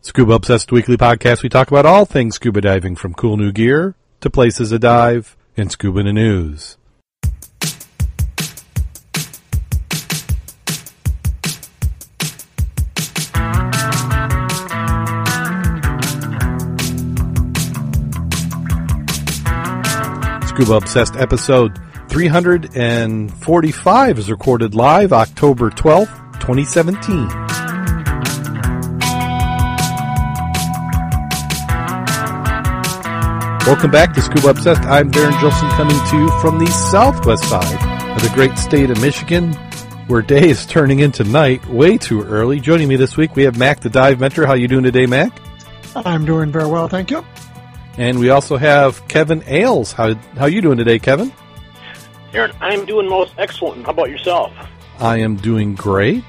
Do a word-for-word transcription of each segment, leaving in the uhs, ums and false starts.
Scuba Obsessed Weekly Podcast, we talk about all things scuba diving, from cool new gear to places to dive and scuba news. Scuba Obsessed episode three forty-five is recorded live October twelfth, twenty seventeen. Welcome back to Scuba Obsessed. I'm Darren Gilson, coming to you from the southwest side of the great state of Michigan, where day is turning into night way too early. Joining me this week, we have Mac, the dive mentor. How you doing today, Mac? I'm doing very well, thank you. And we also have Kevin Ailes. How how you doing today, Kevin? Aaron, I'm doing most excellent. How about yourself? I am doing great.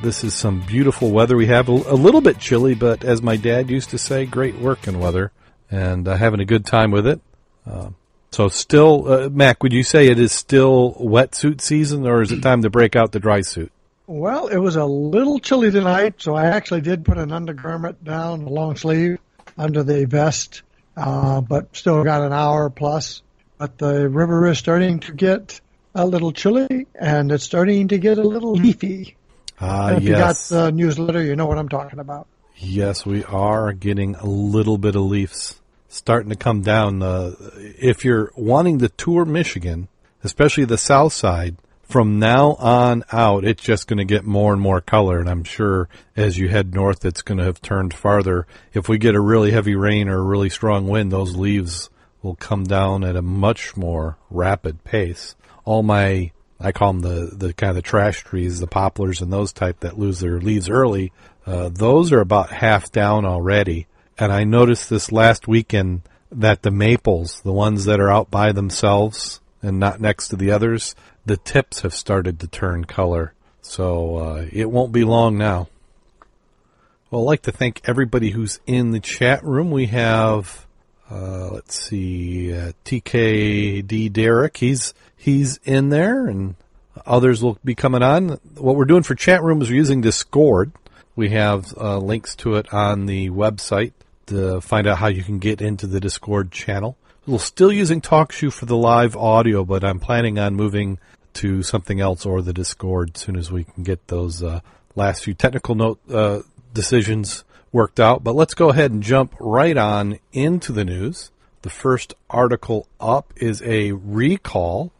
This is some beautiful weather we have. A little bit chilly, but as my dad used to say, great working weather. And uh, having a good time with it. Uh, so still, uh, Mac, would you say it is still wetsuit season, or is it time to break out the dry suit? Well, it was a little chilly tonight, so I actually did put an undergarment down, a long sleeve, under the vest. Uh, but still got an hour plus. But the river is starting to get a little chilly, and it's starting to get a little leafy. Ah, uh, yes. If you got the newsletter, you know what I'm talking about. Yes, we are getting a little bit of leaves starting to come down. Uh, if you're wanting to tour Michigan, especially the south side, from now on out, it's just going to get more and more color, and I'm sure as you head north, it's going to have turned farther. If we get a really heavy rain or a really strong wind, those leaves will come down at a much more rapid pace. All my, I call them the, the kind of the trash trees, the poplars and those type that lose their leaves early, uh, those are about half down already. And I noticed this last weekend that the maples, the ones that are out by themselves and not next to the others, the tips have started to turn color, so uh, it won't be long now. Well, I'd like to thank everybody who's in the chat room. We have, uh, let's see, uh, T K D Derek. He's he's in there, and others will be coming on. What we're doing for chat room is we're using Discord. We have uh, links to it on the website to find out how you can get into the Discord channel. We're still using TalkShoe for the live audio, but I'm planning on moving to something else or the Discord as soon as we can get those uh, last few technical note uh, decisions worked out. But let's go ahead and jump right on into the news. The first article up is a recall.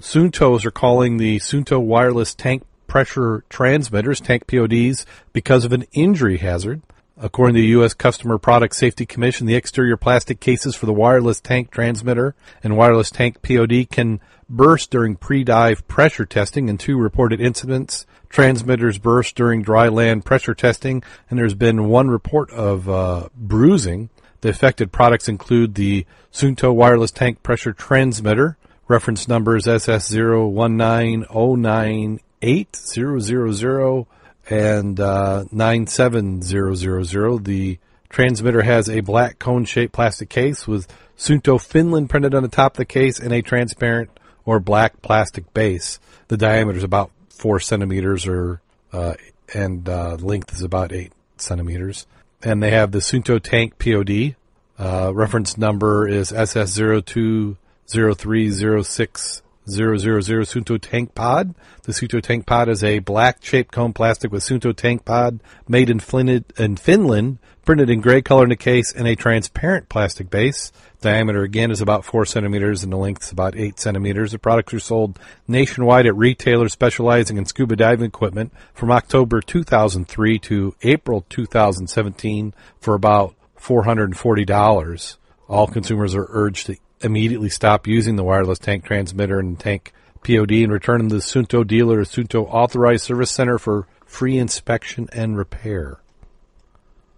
Suuntos are calling the Suunto wireless tank pressure transmitters, tank P O Ds, because of an injury hazard. According to the U S Customer Product Safety Commission, the exterior plastic cases for the wireless tank transmitter and wireless tank P O D can burst during pre-dive pressure testing. In two reported incidents, transmitters burst during dry land pressure testing, and there's been one report of uh, bruising. The affected products include the Suunto wireless tank pressure transmitter, reference numbers S S zero one nine zero nine eight zero zero zero. And uh, nine seven zero zero zero. The transmitter has a black cone-shaped plastic case with Suunto Finland printed on the top of the case and a transparent or black plastic base. The diameter is about four centimeters, or uh, and uh, length is about eight centimeters. And they have the Suunto tank P O D. Uh, reference number is S S zero two zero three zero six zero zero zero. Suunto tank pod. The Suunto tank pod is a black shaped cone plastic with Suunto tank pod, made in Finland, in Finland, printed in gray color in the case and a transparent plastic base. Diameter again is about four centimeters and the length is about eight centimeters. The products are sold nationwide at retailers specializing in scuba diving equipment from October two thousand three to April two thousand seventeen for about four hundred forty dollars. All consumers are urged to immediately stop using the wireless tank transmitter and tank P O D and return them to the Suunto dealer or Suunto authorized service center for free inspection and repair.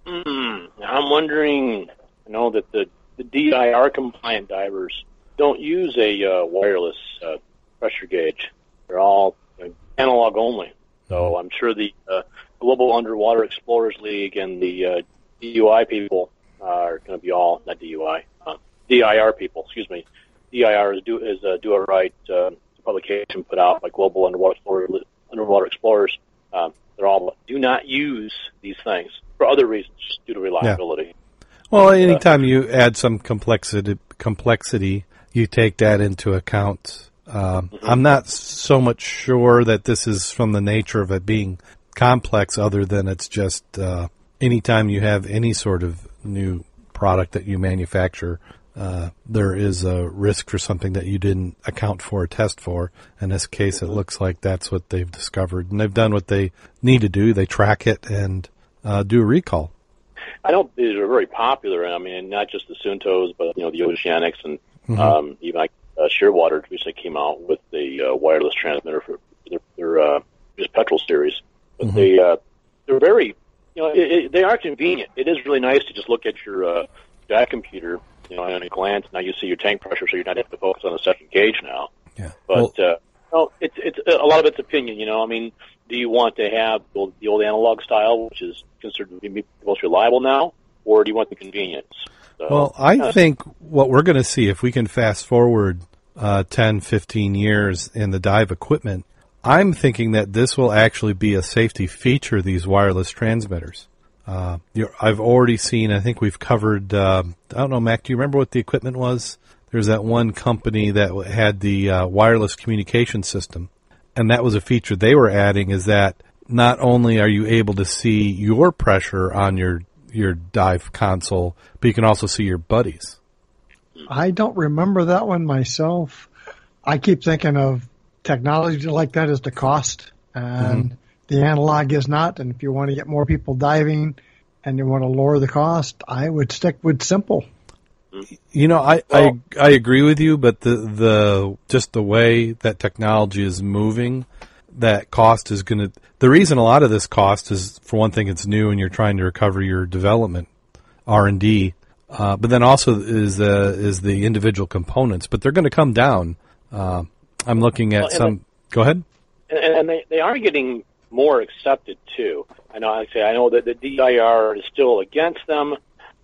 Mm, I'm wondering, you know, that the, the D I R compliant divers don't use a uh, wireless uh, pressure gauge. They're all uh, analog only. So I'm sure the uh, Global Underwater Explorers League and the uh, D U I people are going to be all, not D U I, uh, D I R people, excuse me. D I R is do is a do it right uh, publication put out by Global Underwater Explorers. Underwater Explorers. Um, They're all, do not use these things for other reasons, just due to reliability. Yeah. Well, anytime uh, you add some complexity, complexity, you take that into account. Um, mm-hmm. I'm not so much sure that this is from the nature of it being complex, other than it's just uh, anytime you have any sort of new product that you manufacture, uh, there is a risk for something that you didn't account for or test for. In this case, mm-hmm. it looks like that's what they've discovered, and they've done what they need to do. They track it and uh, do a recall. I know these are very popular. I mean, not just the Suuntos, but, you know, the Oceanics and mm-hmm. um, even like uh, Shearwater recently came out with the uh, wireless transmitter for their, their uh, Petrel series. But mm-hmm. they, uh, they're very, you know, it, it, they are convenient. It is really nice to just look at your uh, dive computer, you know, at a glance. Now you see your tank pressure, so you're not having to focus on the second gauge now. Yeah. But, well, uh, no, it's, it's a lot of it's opinion, you know. I mean, do you want to have the old analog style, which is considered to be most reliable now, or do you want the convenience? So, well, I yeah. think what we're going to see, if we can fast forward uh, ten, fifteen years in the dive equipment, I'm thinking that this will actually be a safety feature, these wireless transmitters. Uh, you're, I've already seen, I think we've covered, uh, I don't know, Mac, do you remember what the equipment was? There's that one company that had the uh, wireless communication system. And that was a feature they were adding, is that not only are you able to see your pressure on your your dive console, but you can also see your buddies. I don't remember that one myself. I keep thinking of technology like that as the cost, and mm-hmm. the analog is not. And if you want to get more people diving and you want to lower the cost, I would stick with simple. You know, I, well, I I agree with you, but the the just the way that technology is moving, that cost is going to. The reason a lot of this cost is, for one thing, it's new, and you're trying to recover your development, R and D. Uh, but then also is the is the individual components, but they're going to come down. Uh, I'm looking at well, some. The, go ahead. And, and they they are getting more accepted too. I know. I say I know that the D I R is still against them,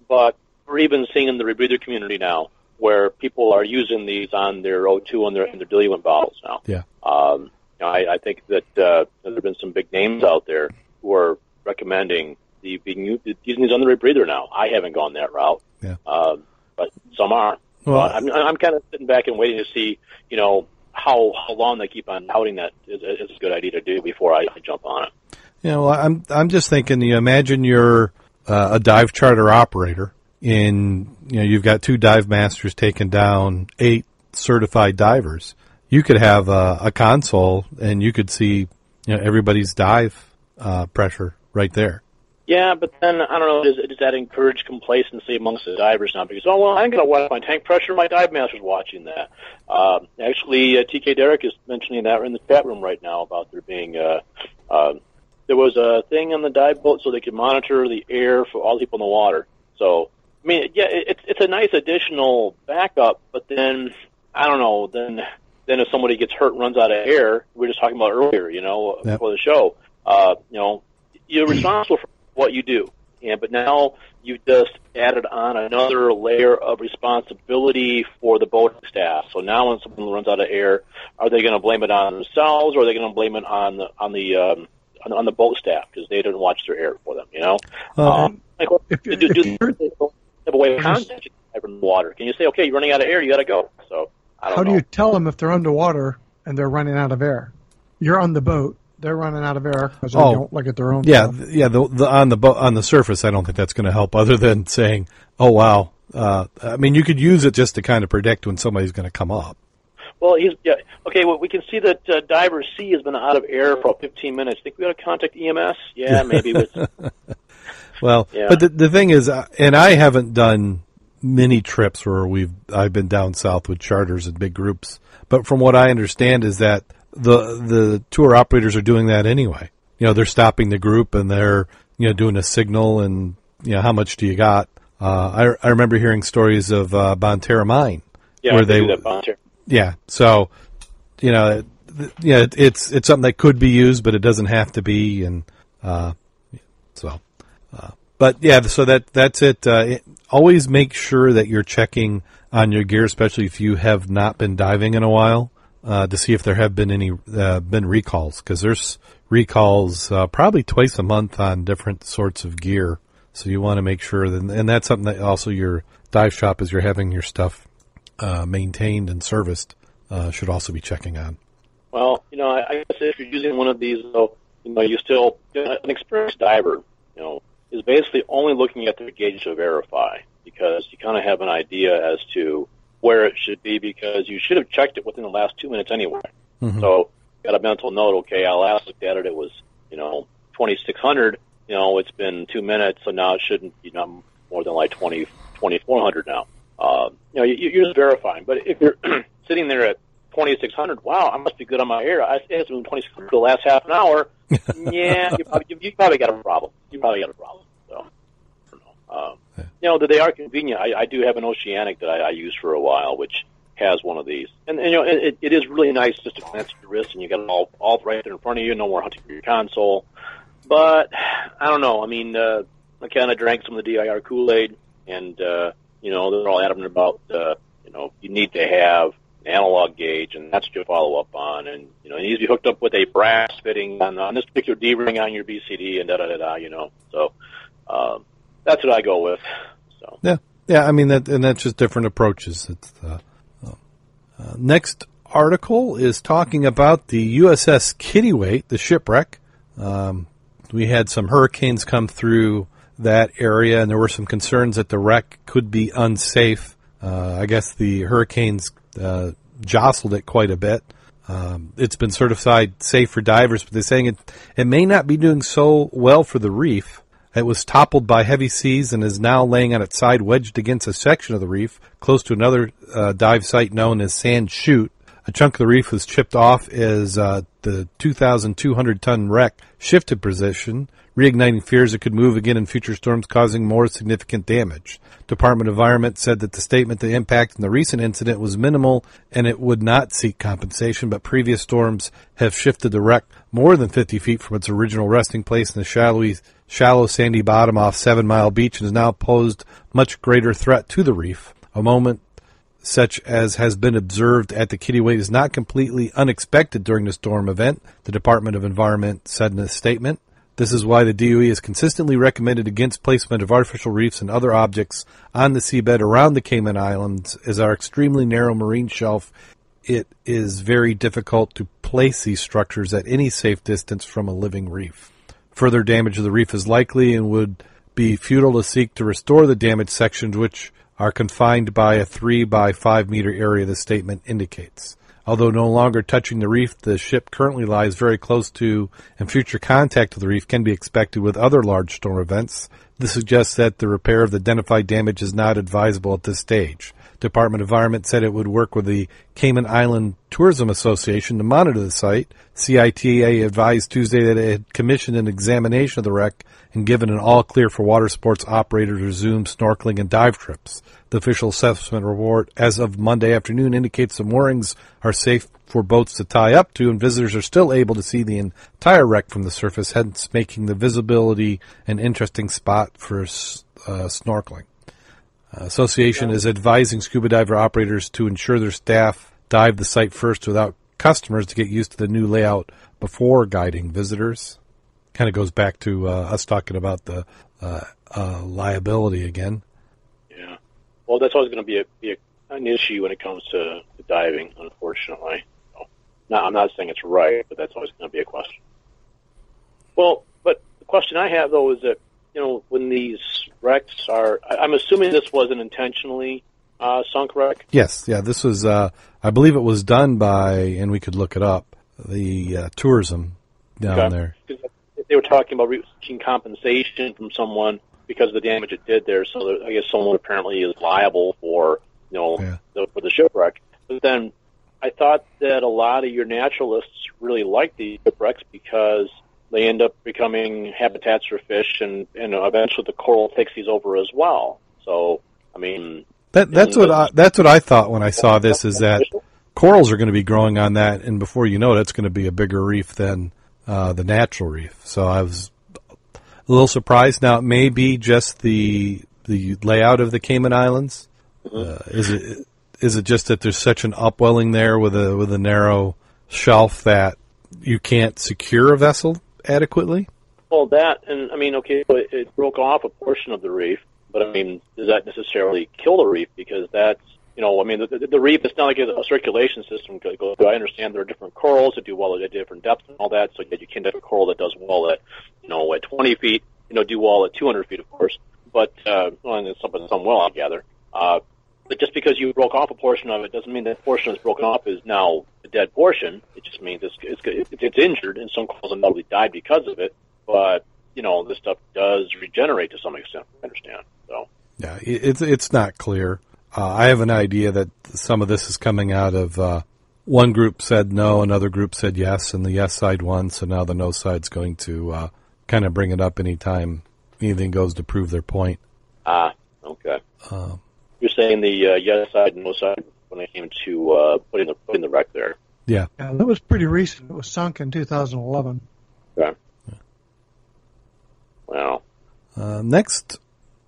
but. We're even seeing in the rebreather community now where people are using these on their O two and their, and their diluent bottles now. Yeah. Um, I, I think that uh, there have been some big names out there who are recommending the being using these on the rebreather now. I haven't gone that route, yeah. uh, but some are. Well, uh, I'm, I'm kind of sitting back and waiting to see, you know, how how long they keep on touting that is, is a good idea to do before I jump on it. You know, I'm I'm just thinking. You imagine you're uh, a dive charter operator. In, you know, you've got two dive masters taking down eight certified divers. You could have a, a console, and you could see, you know, everybody's dive uh, pressure right there. Yeah, but then I don't know. Does, does that encourage complacency amongst the divers now? Because oh well, I'm going to watch my tank pressure. My dive master's watching that. Um, actually, uh, T K Derek is mentioning that in the chat room right now about there being. Uh, uh, there was a thing on the dive boat so they could monitor the air for all the people in the water. So. I mean, yeah, it's it's a nice additional backup, but then I don't know. Then then if somebody gets hurt and runs out of air, we were just talking about earlier, you know, yep. before the show. Uh, you know, you're responsible for what you do, yeah, but now you've just added on another layer of responsibility for the boating staff. So now when someone runs out of air, are they going to blame it on themselves, or are they going to blame it on the on the um, on, on the boat staff because they didn't watch their air for them? You know, well, um, like, if, do, if, do, do, if do, have a way of contact in water. Can you say, okay, you're running out of air, you got to go? So I don't How know. do you tell them if they're underwater and they're running out of air? You're on the boat, they're running out of air because oh, they don't look at their own. Yeah, th- yeah. The, the, on the bo- on the surface, I don't think that's going to help. Other than saying, oh wow, uh, I mean, you could use it just to kind of predict when somebody's going to come up. Well, he's, yeah, okay. Well, we can see that uh, diver C has been out of air for fifteen minutes. Think we ought to contact E M S? Yeah, maybe. But Well, yeah. but the, the thing is, and I haven't done many trips where we've I've been down south with charters and big groups. But from what I understand is that the the tour operators are doing that anyway. You know, they're stopping the group and they're, you know, doing a signal and, you know, how much do you got? Uh, I I remember hearing stories of uh, Bonterra Mine, yeah, where they, that yeah. So, you know, th- yeah, it, it's it's something that could be used, but it doesn't have to be, and uh, so. Uh, but yeah, so that that's it. Uh, it. Always make sure that you're checking on your gear, especially if you have not been diving in a while, uh, to see if there have been any uh, been recalls, because there's recalls uh, probably twice a month on different sorts of gear. So you want to make sure that, and that's something that also your dive shop, as you're having your stuff uh, maintained and serviced, uh, should also be checking on. Well, you know, I guess if you're using one of these, though, you know, you still, an experienced diver, you know, is basically only looking at the gauge to verify, because you kind of have an idea as to where it should be, because you should have checked it within the last two minutes anyway. Mm-hmm. So got a mental note, okay, I last looked at it, it was, you know, twenty-six hundred, you know, it's been two minutes, so now it shouldn't be, you know, more than like twenty, twenty-four hundred now. Uh, you know, you, you're just verifying. But if you're sitting there at twenty-six hundred, wow, I must be good on my air. I, it's been twenty-six hundred for the last half an hour. Yeah, you probably, you, you probably got a problem. You probably got a problem. So, I don't know. Um, yeah. You know, they are convenient. I, I do have an Oceanic that I, I used for a while, which has one of these. And, and you know, it, it is really nice just to glance at your wrist, and you got it all, all right there in front of you, no more hunting for your console. But, I don't know. I mean, uh, I kind of drank some of the D I R Kool-Aid, and, uh, you know, they're all adamant about, uh, you know, you need to have an analog gauge, and that's what you follow up on. And, you know, it needs to be hooked up with a brass fitting on, on this particular D-ring on your B C D, and da-da-da-da, you know. So, um, that's what I go with. So. Yeah. Yeah, I mean, that, and that's just different approaches. It's, uh, Uh, next article is talking about the U S S Kittywake, the shipwreck. Um, we had some hurricanes come through that area, and there were some concerns that the wreck could be unsafe. Uh, I guess the hurricanes uh, jostled it quite a bit. Um, it's been certified safe for divers, but they're saying it, it may not be doing so well for the reef. It was toppled by heavy seas and is now laying on its side, wedged against a section of the reef, close to another uh, dive site known as Sand Chute. A chunk of the reef was chipped off as uh, the two thousand two hundred ton wreck shifted position, reigniting fears it could move again in future storms, causing more significant damage. Department of Environment said that the statement the impact in the recent incident was minimal and it would not seek compensation, but previous storms have shifted the wreck more than fifty feet from its original resting place in the shallow east. Shallow sandy bottom off Seven Mile Beach and has now posed much greater threat to the reef. A moment such as has been observed at the Kittywake is not completely unexpected during the storm event, the Department of Environment said in a statement. This is why the D O E has consistently recommended against placement of artificial reefs and other objects on the seabed around the Cayman Islands, as our extremely narrow marine shelf, it is very difficult to place these structures at any safe distance from a living reef. Further damage to the reef is likely and would be futile to seek to restore the damaged sections, which are confined by a three by five meter area, the statement indicates. Although no longer touching the reef, the ship currently lies very close to, and future contact with the reef can be expected with other large storm events. This suggests that the repair of the identified damage is not advisable at this stage. Department of Environment said it would work with the Cayman Island Tourism Association to monitor the site. C I T A advised Tuesday that it had commissioned an examination of the wreck and given an all-clear for water sports operators to resume snorkeling and dive trips. The official assessment report as of Monday afternoon indicates the moorings are safe for boats to tie up to, and visitors are still able to see the entire wreck from the surface, hence making the visibility an interesting spot for uh, snorkeling. Association is advising scuba diver operators to ensure their staff dive the site first without customers to get used to the new layout before guiding visitors. Kind of goes back to uh, us talking about the uh, uh, liability again. Yeah. Well, that's always going to be, a, be a, an issue when it comes to diving, unfortunately. So, no, I'm not saying it's right, but that's always going to be a question. Well, but the question I have, though, is that, you know, when these wrecks are, I'm assuming this was an intentionally uh, sunk wreck? Yes, yeah, this was, uh, I believe it was done by, and we could look it up, the uh, tourism down okay. there. They were talking about seeking compensation from someone because of the damage it did there, so that, I guess someone apparently is liable for, you know, yeah. the, for the shipwreck. But then I thought that a lot of your naturalists really like these shipwrecks because they end up becoming habitats for fish, and, and eventually the coral takes these over as well. So, I mean, that, that's what I, that's what I thought when I saw this, is that corals are going to be growing on that, and before you know it, it's going to be a bigger reef than uh, the natural reef. So I was a little surprised. Now it may be just the the layout of the Cayman Islands. Mm-hmm. Uh, is it is it just that there's such an upwelling there with a with a narrow shelf that you can't secure a vessel adequately? Well, that, and I mean, okay, it, it broke off a portion of the reef, but I mean, does that necessarily kill the reef? Because that's, you know, I mean, the, the, the reef, it's not like a circulation system. I understand there are different corals that do well at different depths and all that, so you can't have a coral that does well at, you know, at twenty feet, you know, do well at two hundred feet, of course, but, uh, well, and it's something, some well, I gather, uh, but just because you broke off a portion of it doesn't mean that portion that's broken off is now a dead portion. It just means it's it's, it's injured, and some corals have probably died because of it. But, you know, this stuff does regenerate to some extent, I understand. So yeah, it's it's not clear. Uh, I have an idea that some of this is coming out of uh, one group said no, another group said yes, and the yes side won, so now the no side's going to uh, kind of bring it up any time anything goes to prove their point. Ah, okay. Uh, You're saying the uh, yes side and no side when it came to uh, putting the putting the wreck there. Yeah. Yeah, that was pretty recent. It was sunk in two thousand eleven. Okay. Wow. Uh, next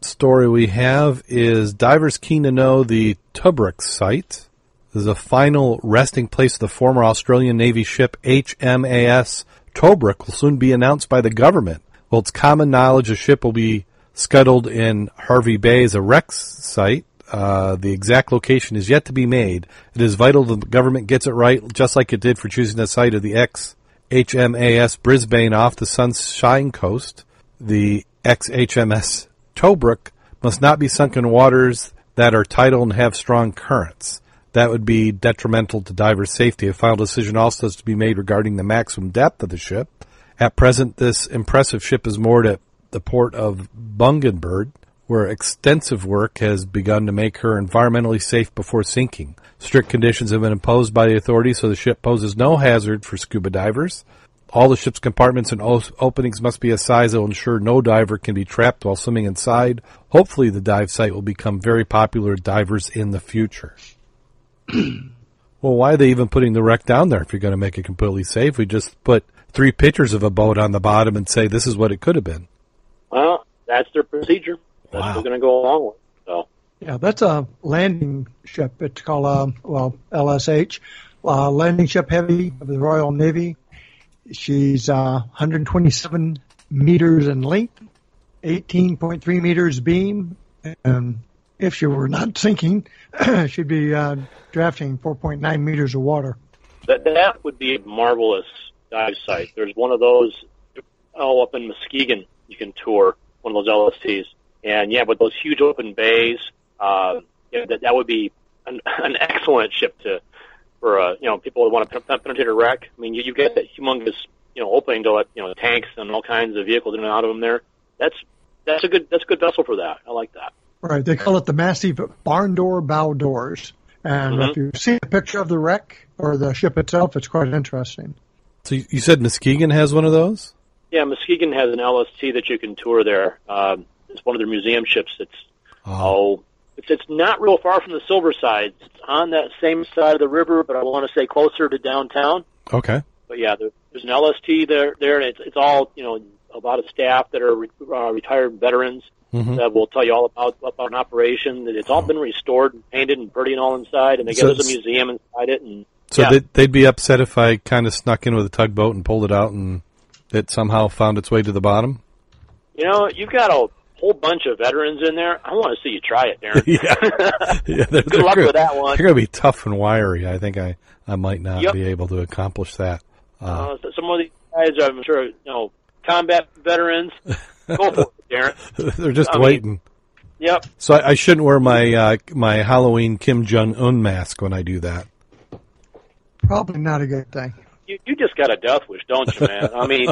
story we have is divers keen to know the Tobruk site. This is a final resting place of the former Australian Navy ship H M A S Tobruk will soon be announced by the government. Well, it's common knowledge the ship will be scuttled in Harvey Bay as a wreck site. Uh, the exact location is yet to be made. It is vital the government gets it right, just like it did for choosing the site of the ex-H M A S Brisbane off the Sunshine Coast. The ex-H M S Tobruk must not be sunk in waters that are tidal and have strong currents. That would be detrimental to diver safety. A final decision also is to be made regarding the maximum depth of the ship. At present, this impressive ship is moored at the port of Bundaberg, where extensive work has begun to make her environmentally safe before sinking. Strict conditions have been imposed by the authorities, so the ship poses no hazard for scuba divers. All the ship's compartments and openings must be a size that will ensure no diver can be trapped while swimming inside. Hopefully the dive site will become very popular with divers in the future. Well, why are they even putting the wreck down there if you're going to make it completely safe? We just put three pictures of a boat on the bottom and say this is what it could have been. Well, that's their procedure. That's wow. What they're going to go along with. So. Yeah, that's a landing ship. It's called, uh, well, L S H, uh, Landing Ship Heavy of the Royal Navy. She's uh, one hundred twenty-seven meters in length, eighteen point three meters beam, and if she were not sinking, she'd be uh, drafting four point nine meters of water. That, that would be a marvelous dive site. There's one of those oh, up in Muskegon you can tour, one of those L S Cs. And, yeah, with those huge open bays, uh, yeah, that, that would be an, an excellent ship to For uh, you know, people who want to penetrate a wreck. I mean, you you get that humongous, you know, opening to let, you know, tanks and all kinds of vehicles in and out of them there. That's that's a good that's a good vessel for that. I like that. Right. They call it the massive barn door bow doors. And mm-hmm. if you see a picture of the wreck or the ship itself, it's quite interesting. So you said Muskegon has one of those? Yeah, Muskegon has an L S T that you can tour there. Um, it's one of their museum ships. That's oh. oh It's not real far from the Silver Sides. It's on that same side of the river, but I want to say closer to downtown. Okay. But yeah, there's an L S T there, there, and it's, it's all, you know, a lot of staff that are re, uh, retired veterans mm-hmm. that will tell you all about, about an operation. It's all oh. been restored and painted and pretty and all inside, and they so, get us a museum inside it. And so yeah. they'd, they'd be upset if I kind of snuck in with a tugboat and pulled it out and it somehow found its way to the bottom? You know, you've got a whole bunch of veterans in there. I want to see you try it, Darren. yeah. yeah they're, Good they're luck gonna, with that one. You're going to be tough and wiry. I think I, I might not yep. be able to accomplish that. Uh, uh, so some of these guys are, I'm sure, you know, combat veterans. Go for it, Darren. They're just I waiting. Mean, yep. So I, I shouldn't wear my uh, my Halloween Kim Jong-un mask when I do that. Probably not a good thing. You, you just got a death wish, don't you, man? I mean,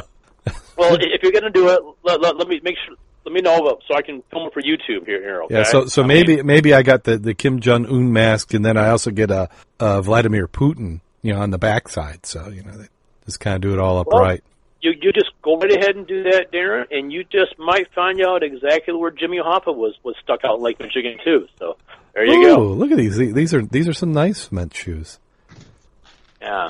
well, if you're going to do it, let, let, let me make sure... Let me know so I can film it for YouTube here. here okay? Yeah, so so I maybe mean, maybe I got the, the Kim Jong-un mask, and then I also get a, a Vladimir Putin, you know, on the backside. So you know, they just kind of do it all upright. Well, you you just go right ahead and do that, Darren, and you just might find out exactly where Jimmy Hoffa was was stuck out in Lake Michigan too. So there you Ooh, go. Look at these. These are these are some nice men's shoes. Yeah,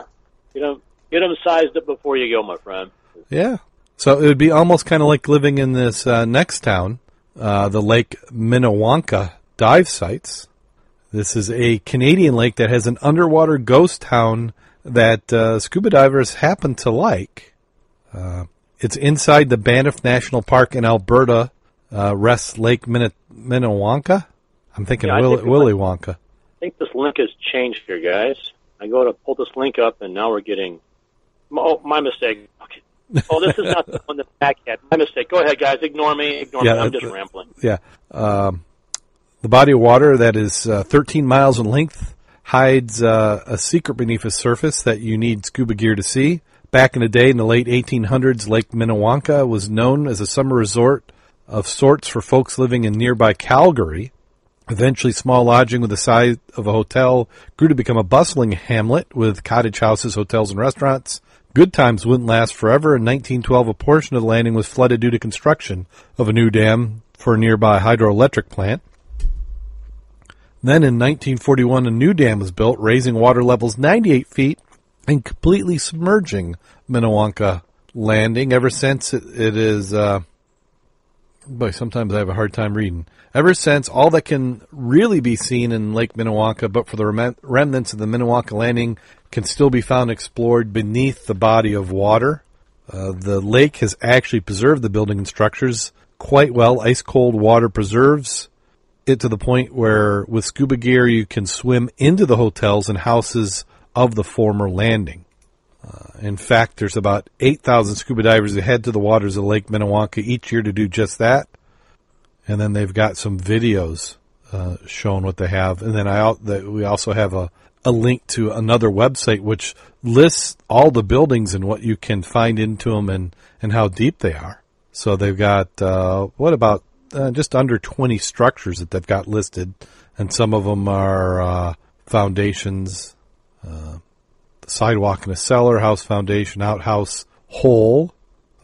you know, get them sized up before you go, my friend. Yeah. So it would be almost kind of like living in this uh, next town, uh, the Lake Minnewanka dive sites. This is a Canadian lake that has an underwater ghost town that uh, scuba divers happen to like. Uh, it's inside the Banff National Park in Alberta, uh, rests Lake Minne- Minnewanka. I'm thinking yeah, Will- think Willy link, Wonka. I think this link has changed here, guys. I go to pull this link up, and now we're getting... Oh, my mistake. Okay. Oh, this is not the one that Mac had. My mistake. Go ahead, guys. Ignore me. Ignore yeah, me. I'm just uh, rambling. Yeah. Um, the body of water that is uh, thirteen miles in length hides uh, a secret beneath its surface that you need scuba gear to see. Back in the day, in the late eighteen hundreds, Lake Minnewanka was known as a summer resort of sorts for folks living in nearby Calgary. Eventually, small lodging with the size of a hotel grew to become a bustling hamlet with cottage houses, hotels, and restaurants. Good times wouldn't last forever. In nineteen twelve, a portion of the landing was flooded due to construction of a new dam for a nearby hydroelectric plant. Then in nineteen forty-one, a new dam was built, raising water levels ninety-eight feet and completely submerging Minnewanka Landing. Ever since, it, it is... Uh, boy, sometimes I have a hard time reading. Ever since, all that can really be seen in Lake Minnewanka, but for the rem- remnants of the Minnewanka Landing, can still be found explored beneath the body of water. Uh, the lake has actually preserved the building and structures quite well. Ice-cold water preserves it to the point where, with scuba gear, you can swim into the hotels and houses of the former landing. Uh, in fact, there's about eight thousand scuba divers who head to the waters of Lake Minnewanka each year to do just that. And then they've got some videos uh, showing what they have. And then I the, we also have a, a link to another website which lists all the buildings and what you can find into them and, and how deep they are. So they've got, uh, what about, uh, just under twenty structures that they've got listed. And some of them are uh, foundations, uh sidewalk in a cellar, house foundation, outhouse hole,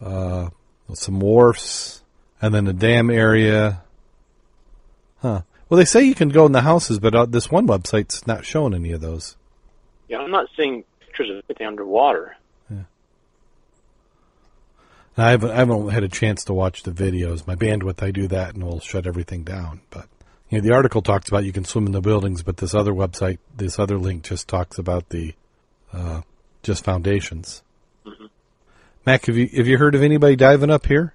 uh, some wharfs, and then a dam area. Huh. Well, they say you can go in the houses, but uh, this one website's not showing any of those. Yeah, I'm not seeing pictures of it underwater. Yeah. I haven't, I haven't had a chance to watch the videos. My bandwidth, I do that, and we'll shut everything down. But you know, the article talks about you can swim in the buildings, but this other website, this other link just talks about the Uh, just foundations. Mm-hmm. Mac, have you have you heard of anybody diving up here?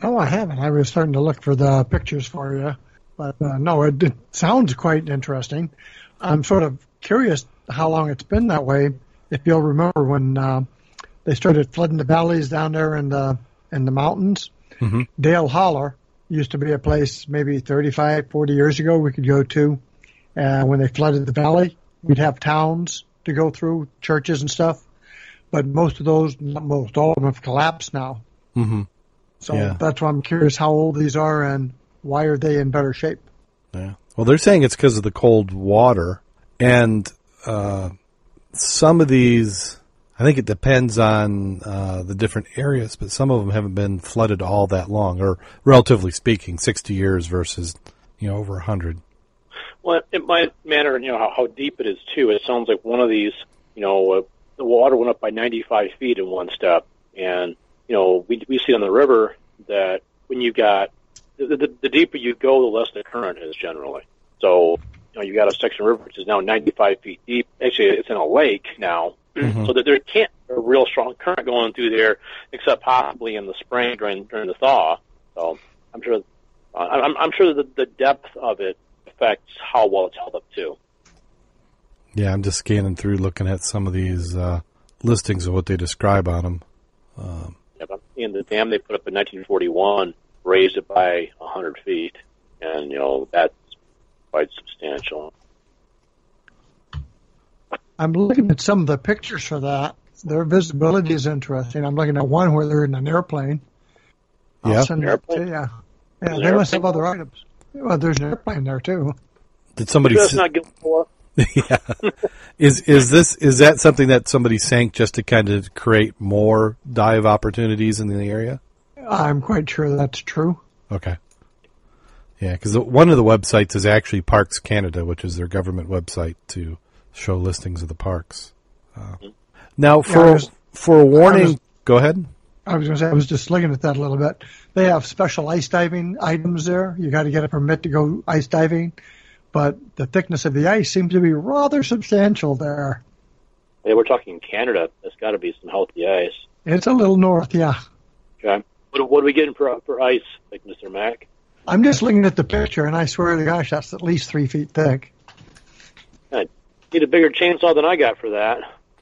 Oh, I haven't. I was starting to look for the pictures for you, but uh, no, it, it sounds quite interesting. I'm sort of curious how long it's been that way. If you'll remember when uh, they started flooding the valleys down there in the in the mountains, mm-hmm. Dale Holler used to be a place maybe thirty-five, forty years ago we could go to, and uh, when they flooded the valley, we'd have towns to go through, churches and stuff, but most of those, not most, all of them have collapsed now. Mm-hmm. So yeah. That's why I'm curious how old these are and why are they in better shape. Yeah. Well, they're saying it's because of the cold water, and uh, some of these, I think it depends on uh, the different areas, but some of them haven't been flooded all that long, or relatively speaking, sixty years versus, you know, over one hundred. Well, it might matter, you know, how, how deep it is, too. It sounds like one of these, you know, uh, the water went up by ninety-five feet in one step. And, you know, we we see on the river that when you got, the, the, the deeper you go, the less the current is generally. So, you know, you got a section of river which is now ninety-five feet deep. Actually, it's in a lake now. Mm-hmm. So that there can't be a real strong current going through there, except possibly in the spring during, during the thaw. So I'm sure, uh, I'm, I'm sure that the depth of it affects how well it's held up too. Yeah, I'm just scanning through, looking at some of these uh, listings of what they describe on them. Um, yeah, but in the dam they put up in nineteen forty-one, raised it by one hundred feet, and you know that's quite substantial. I'm looking at some of the pictures for that. Their visibility is interesting. I'm looking at one where they're in an airplane. I'll yeah, send airplane. It to, yeah, yeah. They airplane? Must have other items. Well, there's an airplane there too. Did somebody? That's not Gilboa. Yeah. Is is this is that something that somebody sank just to kind of create more dive opportunities in the area? I'm quite sure that's true. Okay. Yeah, because one of the websites is actually Parks Canada, which is their government website to show listings of the parks. Uh, now, for yeah, was, for a warning, was, go ahead. I was going to say, I was just looking at that a little bit. They have special ice diving items there. You got to get a permit to go ice diving, but the thickness of the ice seems to be rather substantial there. Yeah, we're talking Canada. There's got to be some healthy ice. It's a little north, yeah. Okay. What, what are we getting for, for ice, like Mister Mac? I'm just looking at the picture, and I swear to gosh, that's at least three feet thick. I need a bigger chainsaw than I got for that.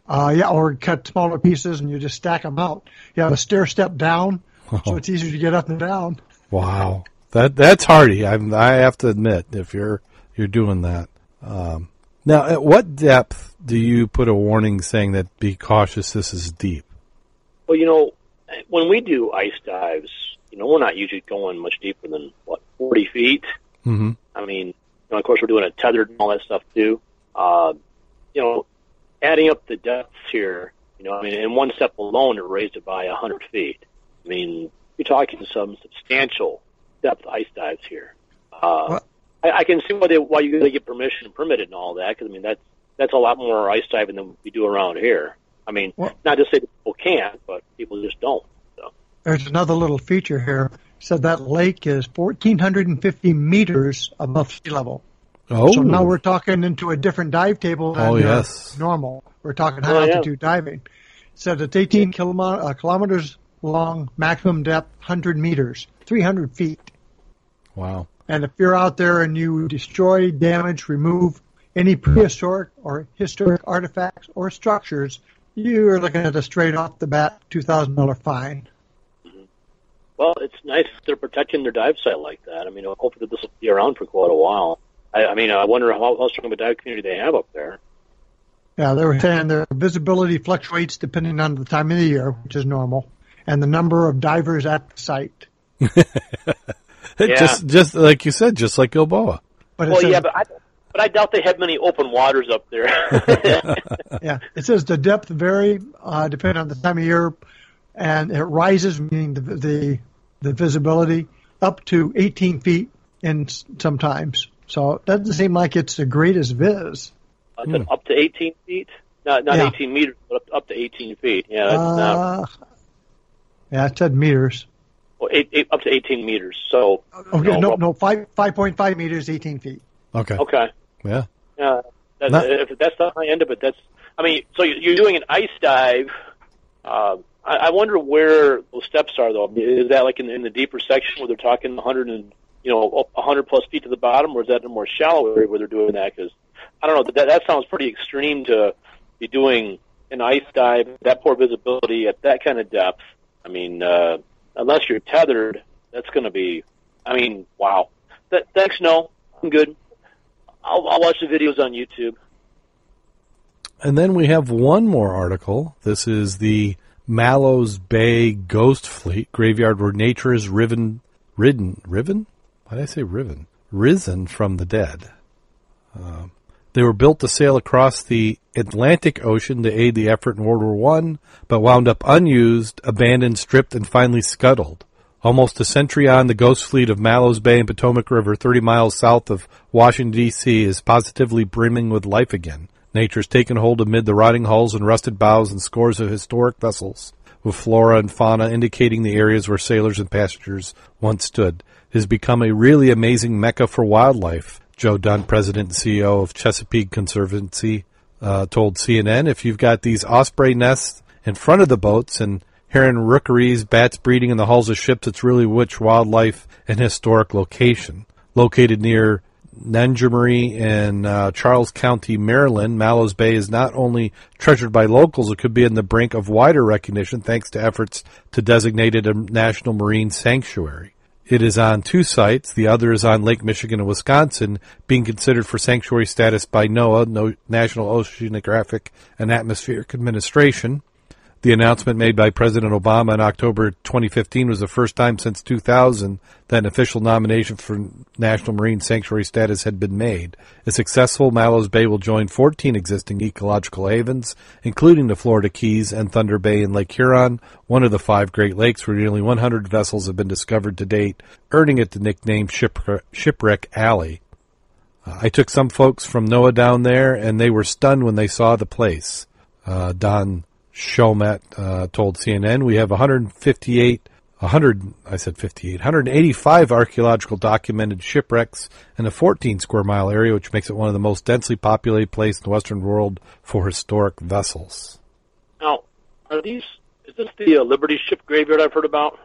Uh, yeah, or cut smaller pieces, and you just stack them out. You have a stair step down, oh. so it's easier to get up and down. Wow, that that's hardy. I I have to admit, if you're you're doing that. Um, now, at what depth do you put a warning saying that be cautious? This is deep. Well, you know, when we do ice dives, you know, we're not usually going much deeper than what forty feet. Mm-hmm. I mean, you know, of course, we're doing a tethered and all that stuff too. Uh, you know. Adding up the depths here, you know, I mean, in one step alone, it raised it by one hundred feet. I mean, you're talking some substantial depth ice dives here. Uh, I, I can see why, they, why you get permission and permitted and all that, because, I mean, that's, that's a lot more ice diving than we do around here. I mean, what? Not to say that people can't, but people just don't. So. There's another little feature here. So that lake is one thousand four hundred fifty meters above sea level. Oh. So now we're talking into a different dive table than oh, yes. normal. We're talking high oh, altitude yeah. diving. So it's eighteen kilom- uh, kilometers long, maximum depth, one hundred meters, three hundred feet. Wow. And if you're out there and you destroy, damage, remove any prehistoric or historic artifacts or structures, you're looking at a straight off the bat two thousand dollars fine. Well, it's nice they're protecting their dive site like that. I mean, hopefully this will be around for quite a while. I mean, I wonder how, how strong of a dive community they have up there. Yeah, they were saying their visibility fluctuates depending on the time of the year, which is normal, and the number of divers at the site. yeah. Just, just like you said, just like Gilboa. But well, says, yeah, but I, but I doubt they have many open waters up there. yeah, it says the depth vary uh, depending on the time of year, and it rises, meaning the the, the visibility, up to eighteen feet in sometimes. So it doesn't seem like it's the greatest viz. Uh, mm. Up to eighteen feet? Not not yeah. eighteen meters, but up, up to eighteen feet. Yeah, that's uh, not... Yeah, it said meters. Well, eight, eight, up to eighteen meters, so... Okay, no, no, no five, five point five meters, eighteen feet. Okay. Okay. Yeah. Yeah. That's, not... If that's the high end of it, that's... I mean, so you're doing an ice dive. Uh, I, I wonder where those steps are, though. Is that like in, in the deeper section where they're talking one hundred and... you know, one hundred plus feet to the bottom, or is that in a more shallow area where they're doing that? Because, I don't know, that that sounds pretty extreme to be doing an ice dive, that poor visibility at that kind of depth. I mean, uh, unless you're tethered, that's going to be, I mean, wow. That, thanks, no, I'm good. I'll, I'll watch the videos on YouTube. And then we have one more article. This is the Mallows Bay Ghost Fleet, graveyard where nature is riven, ridden, riven? Why did I say riven? Risen from the dead. Uh, they were built to sail across the Atlantic Ocean to aid the effort in World War One, but wound up unused, abandoned, stripped, and finally scuttled. Almost a century on, the ghost fleet of Mallows Bay and Potomac River, thirty miles south of Washington, D C, is positively brimming with life again. Nature's taken hold amid the rotting hulls and rusted bows and scores of historic vessels, with flora and fauna indicating the areas where sailors and passengers once stood. Has become a really amazing mecca for wildlife, Joe Dunn, president and C E O of Chesapeake Conservancy, uh, told C N N. If you've got these osprey nests in front of the boats and heron rookeries, bats breeding in the hulls of ships, it's really rich wildlife and historic location. Located near Nanjumurry in uh, Charles County, Maryland, Mallows Bay is not only treasured by locals, it could be on the brink of wider recognition thanks to efforts to designate it a National Marine Sanctuary. It is on two sites. The other is on Lake Michigan and Wisconsin, being considered for sanctuary status by NOAA, National Oceanographic and Atmospheric Administration. The announcement made by President Obama in October twenty fifteen was the first time since two thousand that an official nomination for National Marine Sanctuary status had been made. If successful, Mallows Bay will join fourteen existing ecological havens, including the Florida Keys and Thunder Bay and Lake Huron, one of the five Great Lakes where nearly one hundred vessels have been discovered to date, earning it the nickname Shipwre- Shipwreck Alley. Uh, I took some folks from NOAA down there, and they were stunned when they saw the place. Uh, Don Shomet uh, told C N N, we have 158 one hundred, I said fifty-eight, one hundred eighty-five archaeological documented shipwrecks in a fourteen square mile area, which makes it one of the most densely populated places in the Western world for historic vessels. Now, are these, is this the uh, Liberty Ship Graveyard I've heard about?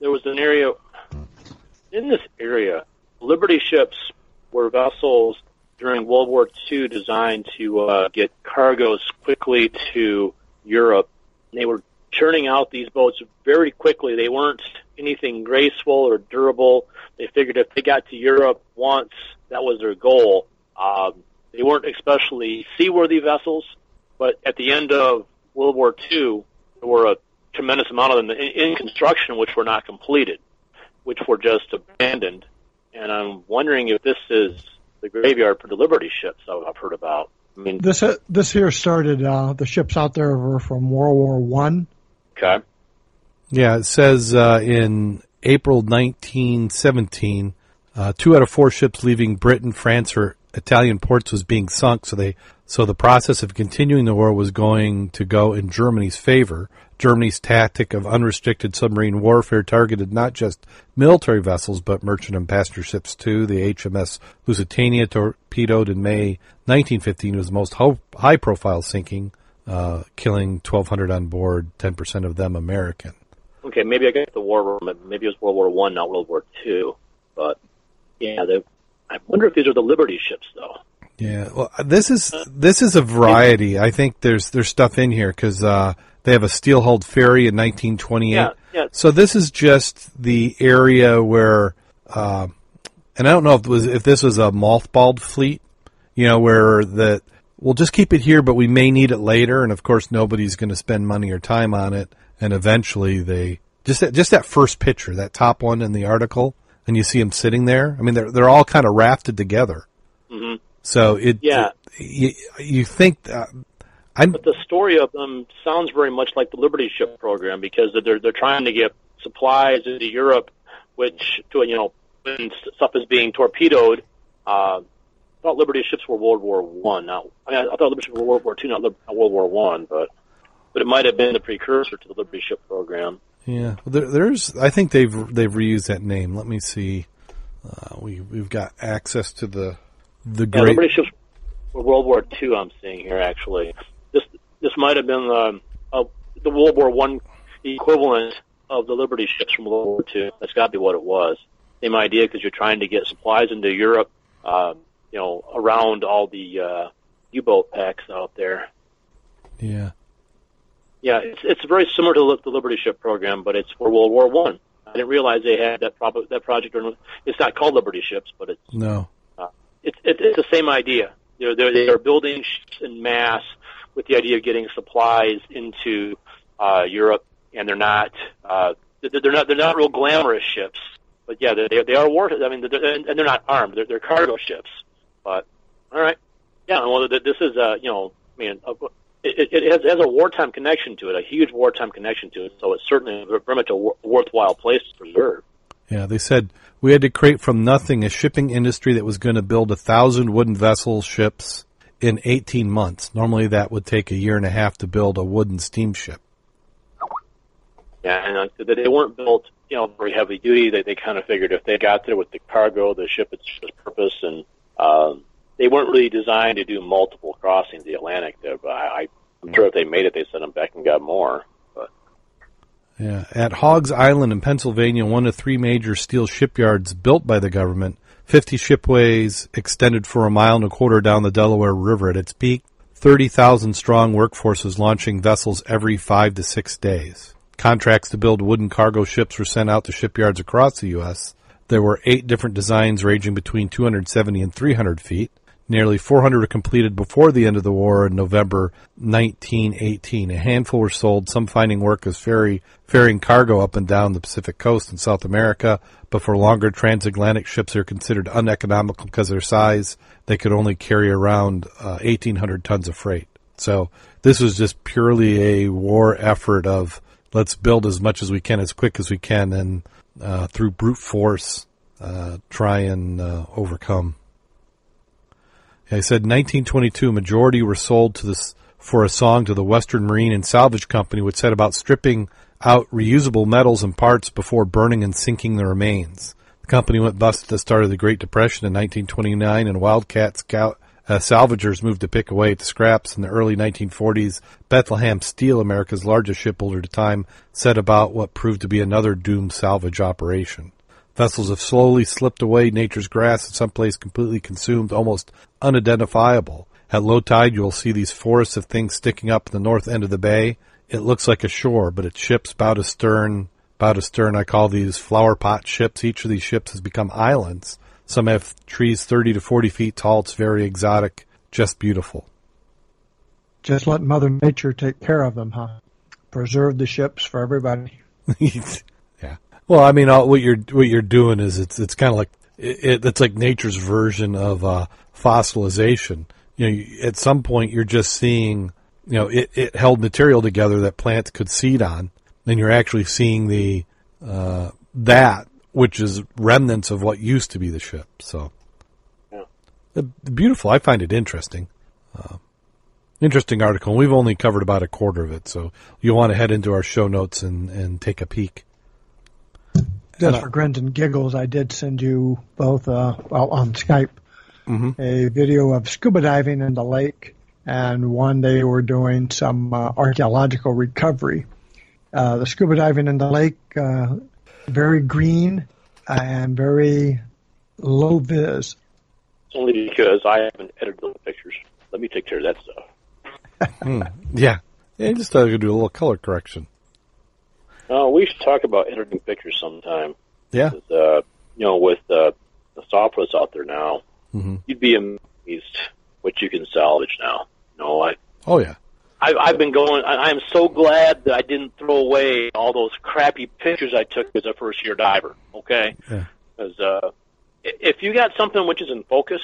There was an area, in this area, Liberty ships were vessels during World War Two designed to uh, get cargoes quickly to Europe. They were churning out these boats very quickly. They weren't anything graceful or durable. They figured if they got to Europe once, that was their goal. Um, they weren't especially seaworthy vessels, but at the end of World War Two, there were a tremendous amount of them in, in construction which were not completed, which were just abandoned. And I'm wondering if this is the graveyard for the Liberty ships I've heard about. I mean, this this here started, uh, the ships out there were from World War One. Okay. Yeah, it says uh, in April nineteen seventeen, uh, two out of four ships leaving Britain, France, or Italian ports was being sunk, so they so the process of continuing the war was going to go in Germany's favor. Germany's tactic of unrestricted submarine warfare targeted not just military vessels, but merchant and passenger ships too. The H M S Lusitania, torpedoed in May nineteen fifteen, was the most high-profile sinking, uh, killing twelve hundred on board, ten percent of them American. Okay, maybe I got the war. Maybe it was World War One, not World War Two. But yeah, they, I wonder if these are the Liberty ships, though. Yeah, well, this is this is a variety. I think there's there's stuff in here because uh, they have a steel-hulled ferry in nineteen twenty-eight. Yeah, yeah. So this is just the area where, uh, and I don't know if it was if this was a mothballed fleet, you know, where that we'll just keep it here, but we may need it later. And of course, nobody's going to spend money or time on it. And eventually, they just that, just that first picture, that top one in the article, and you see them sitting there. I mean, they're they're all kind of rafted together. Mm-hmm. So it, yeah. it you, you think uh, I'm, but the story of them sounds very much like the Liberty Ship program because they're they're trying to get supplies into Europe, which to you know when stuff is being torpedoed. Uh, I thought Liberty ships were World War One. Not I, mean, I thought Liberty ships were World War Two, not, not World War One, but but it might have been the precursor to the Liberty Ship program. Yeah, there, there's I think they've they've reused that name. Let me see. Uh, we we've got access to the. The great yeah, the British ships were World War Two. I'm seeing here actually. This this might have been the uh, the World War One equivalent of the Liberty ships from World War Two. That's got to be what it was. Same idea because you're trying to get supplies into Europe. Uh, you know, around all the uh, U-boat packs out there. Yeah. Yeah, it's it's very similar to the Liberty ship program, but it's for World War One. I. I didn't realize they had that pro- that project. It's not called Liberty ships, but it's no. It's it's the same idea. They're, they're, they are building ships en masse with the idea of getting supplies into uh, Europe, and they're not uh, they're not they're not real glamorous ships. But yeah, they they are war. I mean, they're, and they're not armed. They're, they're cargo ships. But all right, yeah. Well, this is a uh, you know, I mean, a, it, it has, has a wartime connection to it, a huge wartime connection to it. So it's certainly very much a worthwhile place to preserve. Yeah, they said we had to create from nothing a shipping industry that was going to build a thousand wooden vessel ships in eighteen months. Normally that would take a year and a half to build a wooden steamship. Yeah, and they weren't built, you know, very heavy duty. They they kind of figured if they got there with the cargo, the ship it's just purpose, and um, they weren't really designed to do multiple crossings of the Atlantic there, but I, I'm sure if they made it, they sent them back and got more. Yeah, at Hoggs Island in Pennsylvania, one of three major steel shipyards built by the government, fifty shipways extended for a mile and a quarter down the Delaware River at its peak, thirty thousand strong workforces launching vessels every five to six days. Contracts to build wooden cargo ships were sent out to shipyards across the U S. There were eight different designs ranging between two hundred seventy and three hundred feet. Nearly four hundred were completed before the end of the war in November nineteen eighteen. A handful were sold, some finding work as ferry, ferrying cargo up and down the Pacific coast in South America. But for longer transatlantic ships, they are considered uneconomical because of their size. They could only carry around uh, eighteen hundred tons of freight. So this was just purely a war effort of let's build as much as we can, as quick as we can, and uh, through brute force uh, try and uh, overcome. I said nineteen twenty-two, a majority were sold to this for a song to the Western Marine and Salvage Company, which said about stripping out reusable metals and parts before burning and sinking the remains. The company went bust at the start of the Great Depression in nineteen twenty-nine, and Wildcat Scout Uh, salvagers moved to pick away at the scraps. In the early nineteen forties, Bethlehem Steel, America's largest shipbuilder at the time, set about what proved to be another doomed salvage operation. Vessels have slowly slipped away nature's grass and someplace completely consumed, almost unidentifiable. At low tide, you will see these forests of things sticking up in the north end of the bay. It looks like a shore, but it's ships bow to stern, bow to stern. I call these flower pot ships. Each of these ships has become islands. Some have trees thirty to forty feet tall. It's very exotic, just beautiful. Just let Mother Nature take care of them, huh? Preserve the ships for everybody. Yeah. Well, I mean, all, what you're what you're doing is it's it's kind of like it, it's like nature's version of uh, fossilization. You know, you, at some point you're just seeing, you know, it, it held material together that plants could seed on, and you're actually seeing the uh, that. Which is remnants of what used to be the ship. So, yeah. Beautiful. I find it interesting. Uh, interesting article. We've only covered about a quarter of it, so you'll want to head into our show notes and, and take a peek. Just for grins and giggles, I did send you both uh, well, on Skype mm-hmm. a video of scuba diving in the lake, and one they were doing some uh, archaeological recovery. Uh, the scuba diving in the lake... Uh, Very green and very low vis. Only because I haven't edited the pictures. Let me take care of that stuff. mm, yeah. yeah. Just thought I could do a little color correction. Uh, we should talk about editing pictures sometime. Yeah. With, uh, you know, with uh, the software that's out there now, mm-hmm. you'd be amazed what you can salvage now. You know, I, oh, yeah. I've, I've been going. I'm so glad that I didn't throw away all those crappy pictures I took as a first-year diver. Okay, because yeah. uh, if you got something which is in focus,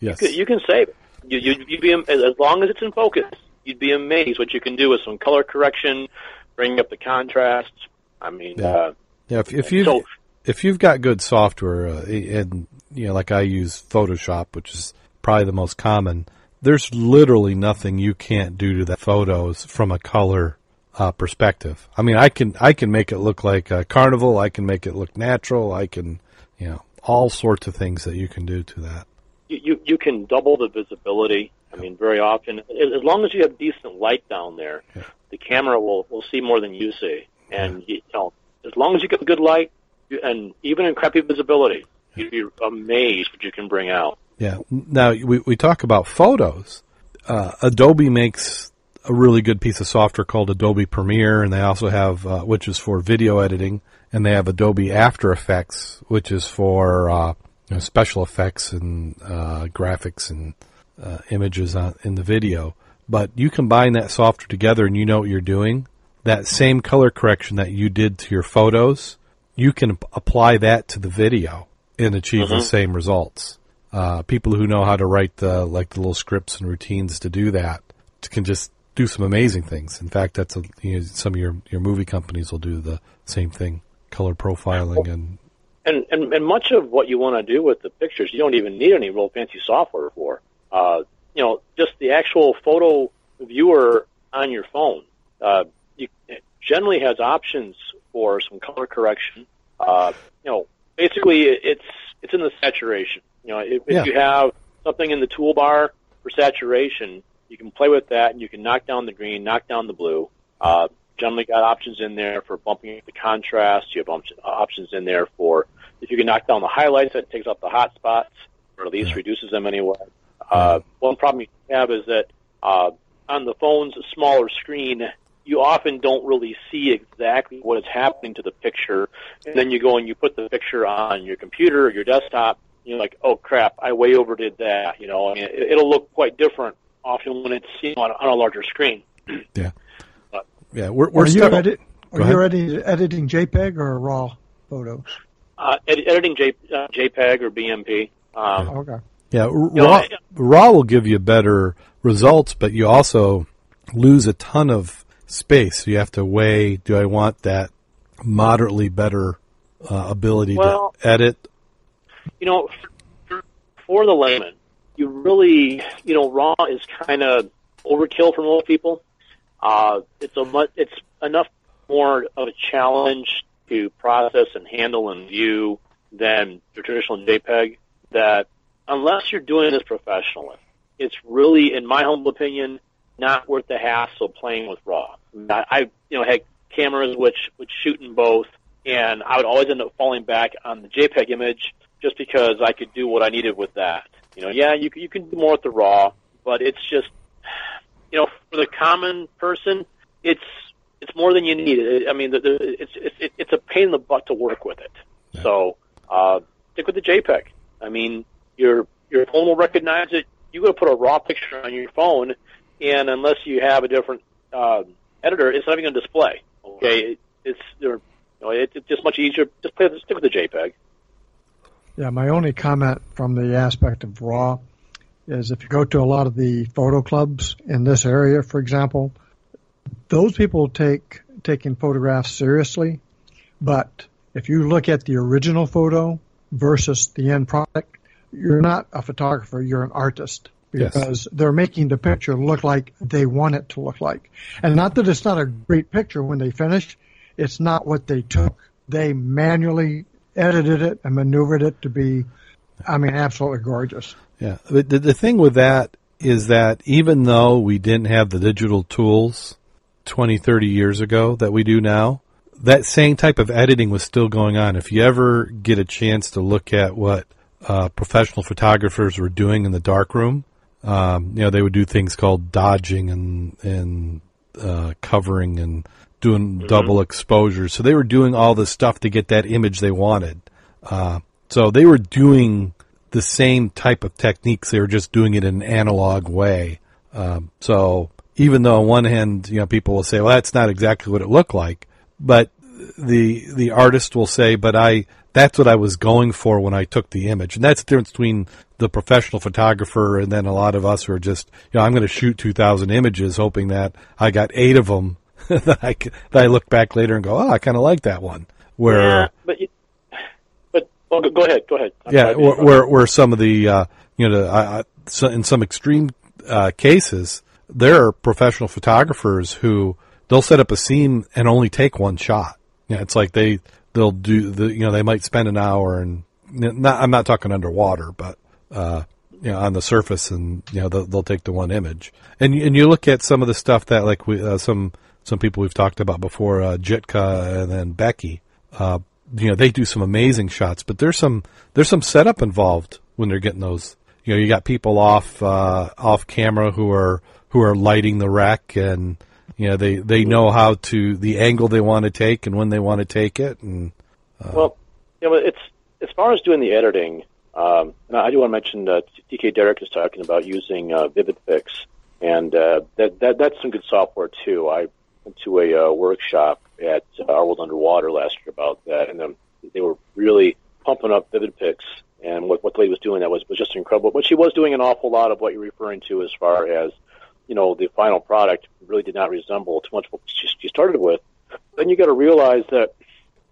yes. you, can, you can save it. You, you'd, you'd be as long as it's in focus. You'd be amazed what you can do with some color correction, bringing up the contrast. I mean, yeah. Uh, yeah if, if you so, if you've got good software, uh, and you know, like I use Photoshop, which is probably the most common. There's literally nothing you can't do to the photos from a color uh, perspective. I mean, I can I can make it look like a carnival. I can make it look natural. I can, you know, all sorts of things that you can do to that. You you, you can double the visibility. I yeah. mean, very often, as long as you have decent light down there, yeah. the camera will, will see more than you see. And yeah. you know, as long as you get good light, and even in crappy visibility, yeah. you'd be amazed what you can bring out. Yeah. Now, we, we talk about photos. Uh, Adobe makes a really good piece of software called Adobe Premiere, and they also have, uh, which is for video editing, and they have Adobe After Effects, which is for uh, you know, special effects and uh, graphics and uh, images on, in the video. But you combine that software together and you know what you're doing. That same color correction that you did to your photos, you can apply that to the video and achieve mm-hmm. the same results. Uh, people who know how to write the like the little scripts and routines to do that can just do some amazing things. In fact, that's a, you know, some of your, your movie companies will do the same thing, color profiling. And and, and, and much of what you want to do with the pictures, you don't even need any real fancy software for. Uh, you know, just the actual photo viewer on your phone uh, you, it generally has options for some color correction. Uh, you know, basically, it's it's in the saturation. You know, if, yeah. if you have something in the toolbar for saturation, you can play with that, and you can knock down the green, knock down the blue. Uh, generally got options in there for bumping the contrast. You have options in there for if you can knock down the highlights, that takes up the hot spots, or at least yeah. reduces them anyway. Uh, one problem you have is that uh, on the phone's smaller screen, you often don't really see exactly what is happening to the picture. And then you go and you put the picture on your computer or your desktop, you're like, oh, crap, I way overdid that. You know, I mean, it, it'll look quite different often when it's seen on, on a larger screen. Yeah. But, yeah, we're, we're are you, edit, are you edit, editing JPEG or RAW photos? Uh, ed, editing J, uh, JPEG or B M P. Um, oh, okay. Yeah, RAW, you know, I, RAW will give you better results, but you also lose a ton of space. So you have to weigh, do I want that moderately better uh, ability well, to edit? You know, for, for the layman, you really, you know, RAW is kind of overkill for most people. Uh, it's a much, it's enough more of a challenge to process and handle and view than your traditional JPEG, that unless you're doing this professionally, it's really, in my humble opinion, not worth the hassle playing with RAW. I, you know, had cameras which would shoot in both, and I would always end up falling back on the JPEG image just because I could do what I needed with that. You know, yeah, you, you can do more with the RAW, but it's just, you know, for the common person, it's it's more than you need. I mean, the, the, it's it's it's a pain in the butt to work with it. Yeah. So uh, stick with the JPEG. I mean, your your phone will recognize it. You're going to put a RAW picture on your phone, and unless you have a different uh, editor, it's not even going to display. Okay, it, it's you know, it, it's just much easier. Just play, stick with the JPEG. Yeah, my only comment from the aspect of RAW is if you go to a lot of the photo clubs in this area, for example, those people take taking photographs seriously, but if you look at the original photo versus the end product, you're not a photographer, you're an artist, because yes. they're making the picture look like they want it to look like. And not that it's not a great picture when they finish, it's not what they took. They manually edited it and maneuvered it to be, I mean, absolutely gorgeous. Yeah. The, the thing with that is that even though we didn't have the digital tools twenty, thirty years ago that we do now, that same type of editing was still going on. If you ever get a chance to look at what uh, professional photographers were doing in the darkroom, um, you know, they would do things called dodging and, and uh, covering and doing mm-hmm. double exposure. So they were doing all this stuff to get that image they wanted. Uh, so they were doing the same type of techniques. They were just doing it in an analog way. Um, so even though on one hand, you know, people will say, well, that's not exactly what it looked like, but the the artist will say, but I that's what I was going for when I took the image. And that's the difference between the professional photographer and then a lot of us who are just, you know, I'm going to shoot two thousand images hoping that I got eight of them that, I, that I look back later and go, oh, I kind of like that one. Where, yeah, but you, but well, go ahead, go ahead. I'm yeah, where, where where some of the uh, you know the, uh, so in some extreme uh, cases, there are professional photographers who they'll set up a scene and only take one shot. Yeah, it's like they they'll do the you know they might spend an hour and not, I'm not talking underwater, but uh, you know on the surface, and you know they'll, they'll take the one image. And and you look at some of the stuff that like we uh, some. Some people we've talked about before, uh, Jitka and then Becky, uh, you know, they do some amazing shots, but there's some there's some setup involved when they're getting those. You know, you got people off uh, off camera who are who are lighting the wreck, and you know they, they know how to the angle they want to take and when they want to take it. And uh, well, you know, it's as far as doing the editing, um, and I do want to mention uh, D K Derrick is talking about using uh, VividPix, and uh, that that that's some good software too. I to a uh, workshop at uh, Our World Underwater last year about that, and um, they were really pumping up VividPix, and what, what the lady was doing that was, was just incredible. But she was doing an awful lot of what you're referring to as far as, you know, the final product really did not resemble too much what she, she started with. Then you got to realize that,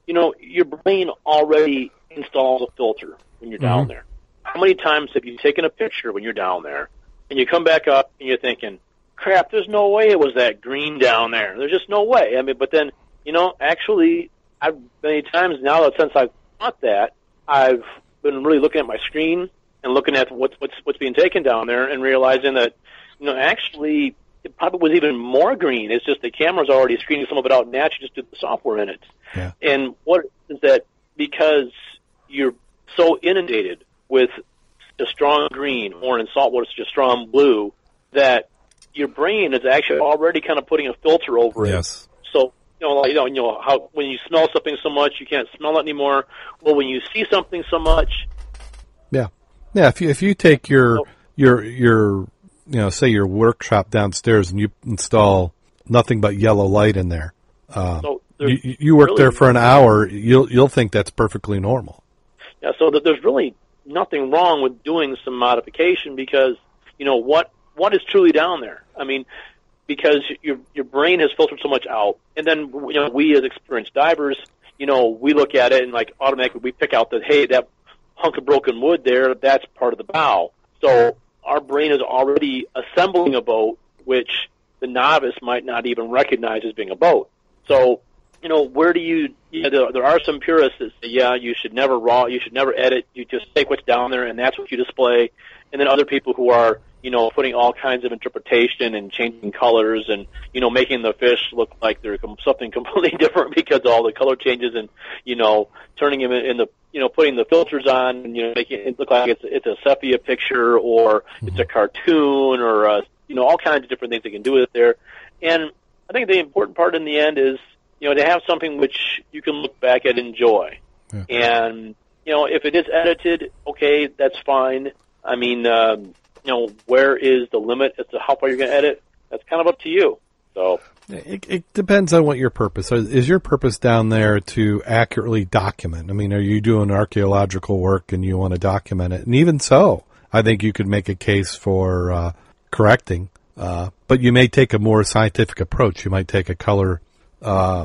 you know, your brain already installs a filter when you're mm-hmm. down there. How many times have you taken a picture when you're down there, and you come back up and you're thinking, crap, there's no way it was that green down there. There's just no way. I mean, but then, you know, actually, I've many times now that since I've thought that, I've been really looking at my screen and looking at what's what's what's being taken down there and realizing that, you know, actually, it probably was even more green. It's just the camera's already screening some of it out naturally just did the software in it. Yeah. And what is that? Because you're so inundated with the strong green, or in saltwater, such a strong blue, that your brain is actually already kind of putting a filter over it. Yes. So, you know, like, you know, you know how when you smell something so much, you can't smell it anymore. Well, when you see something so much, yeah, yeah. If you if you take your your your you know say your workshop downstairs and you install nothing but yellow light in there, um, so you, you work really, there for an hour, you'll you'll think that's perfectly normal. Yeah. So that there's really nothing wrong with doing some modification because you know what. What is truly down there? I mean, because your your brain has filtered so much out, and then you know we as experienced divers, you know, we look at it and like automatically we pick out that hey, that hunk of broken wood there, that's part of the bow. So our brain is already assembling a boat, which the novice might not even recognize as being a boat. So you know, where do you, you know, there, there are some purists that say, yeah, you should never raw, you should never edit, you just take what's down there and that's what you display. And then other people who are, you know, putting all kinds of interpretation and changing colors and, you know, making the fish look like they're something completely different because of all the color changes and, you know, turning them in the, you know, putting the filters on and, you know, making it look like it's, it's a sepia picture or it's a cartoon or, a, you know, all kinds of different things they can do with it there. And I think the important part in the end is, you know, to have something which you can look back at and enjoy. Yeah. And, you know, if it is edited, okay, that's fine. I mean, um, you know, where is the limit as to how far you're going to edit? That's kind of up to you. So it, it depends on what your purpose is. Is your purpose down there to accurately document? I mean, are you doing archaeological work and you want to document it? And even so, I think you could make a case for uh, correcting, uh, but you may take a more scientific approach. You might take a color uh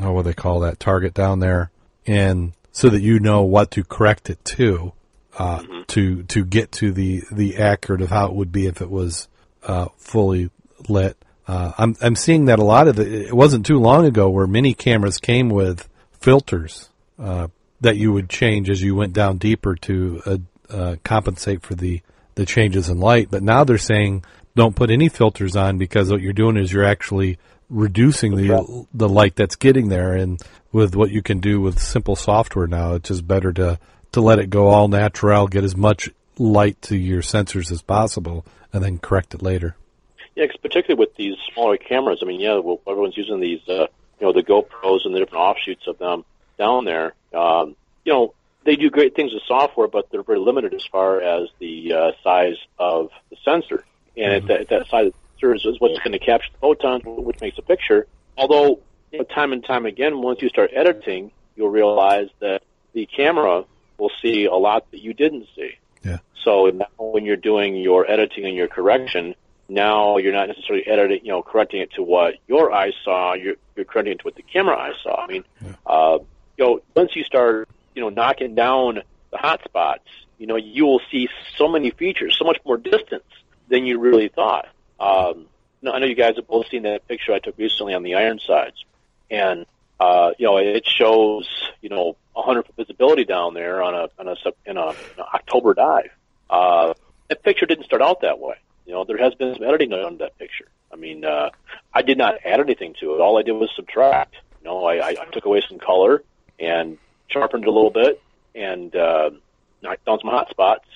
oh, what do they call that target down there, and so that you know what to correct it to, uh, mm-hmm. to to get to the the accurate of how it would be if it was uh, fully lit. Uh, I'm I'm seeing that a lot of the, it wasn't too long ago where many cameras came with filters uh, that you would change as you went down deeper to uh, uh, compensate for the the changes in light. But now they're saying don't put any filters on because what you're doing is you're actually reducing the the light that's getting there, and with what you can do with simple software now, it's just better to to let it go all natural, get as much light to your sensors as possible, and then correct it later. Yeah, cause particularly with these smaller cameras. I mean, yeah, well, everyone's using these, uh, you know, the GoPros and the different offshoots of them down there. Um, you know, they do great things with software, but they're very limited as far as the uh, size of the sensor, and mm-hmm. at, that, at that size. Is what's going to capture the photons, which makes a picture. Although, you know, time and time again, once you start editing, you'll realize that the camera will see a lot that you didn't see. Yeah. So now when you're doing your editing and your correction, now you're not necessarily editing, you know, correcting it to what your eye saw. You're, you're correcting it to what the camera eye saw. I mean, yeah. uh, you know, once you start, you know, knocking down the hot spots, you know, you will see so many features, so much more distance than you really thought. Um, I know you guys have both seen that picture I took recently on the Ironsides, and uh, you know it shows you know one hundred foot visibility down there on a on a in a, an October dive. Uh, that picture didn't start out that way. You know there has been some editing on that picture. I mean, uh, I did not add anything to it. All I did was subtract. You know, I, I took away some color and sharpened it a little bit, and uh, knocked down some hot spots.